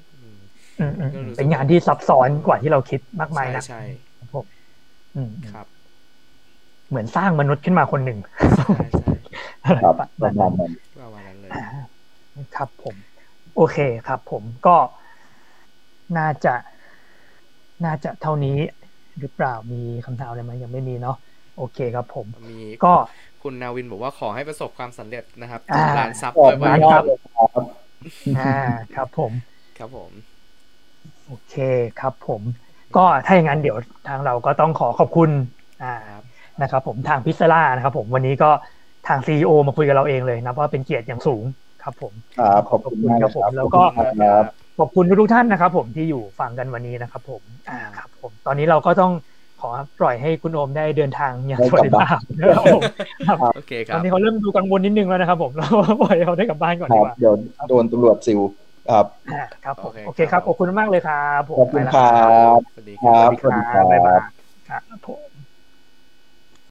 เป็นงานที่ซับซ้อนกว่าที่เราคิดมากมายนะใช่ผมครับเหมือนสร้างมนุษย์ขึ้นมาคนหนึ่งครับประมาณนั้นเลยครับผมโอเคครับผมก็น่าจะน่าจะเท่านี้หรือเปล่ามีคำถามอะไรมั้ยยังไม่มีเนาะโอเคครับผมมีก็คุณนาวินบอกว่าขอให้ประสบความสำเร็จนะครับร้านซับด้วยครับอ่าครับผมครับผมโอเคครับผมก็ถ้าอย่างนั้นเดี๋ยวทางเราก็ต้องขอขอบคุณอ่านะครับผมทาง Pixela นะครับผมวันนี้ก็ทาง ซี อี โอ มาคุยกับเราเองเลยนะว่าเป็นเกียรติอย่างสูงครับผมครับขอบคุณครับผมแล้วก็ขอบคุณทุกท่านนะครับผมที่อยู่ฟังกันวันนี้นะครับผมอ่าครับผมตอนนี้เราก็ต้องขอปล่อยให้คุณโอมได้เดินทางอย่างสวัสดิภาพนะครับผมโอเคครับตอนนี้เขาเริ่มดูกังวลนิดนึงแล้วนะครับผมเราปล่อยเขาได้กลับบ้านก่อนดีกว่าเดี๋ยวโดนตำรวจซิลครับครับโอเคครับขอบคุณมากเลยครับขอบคุณครับสวัสดีครับบ๊ายบายครับผม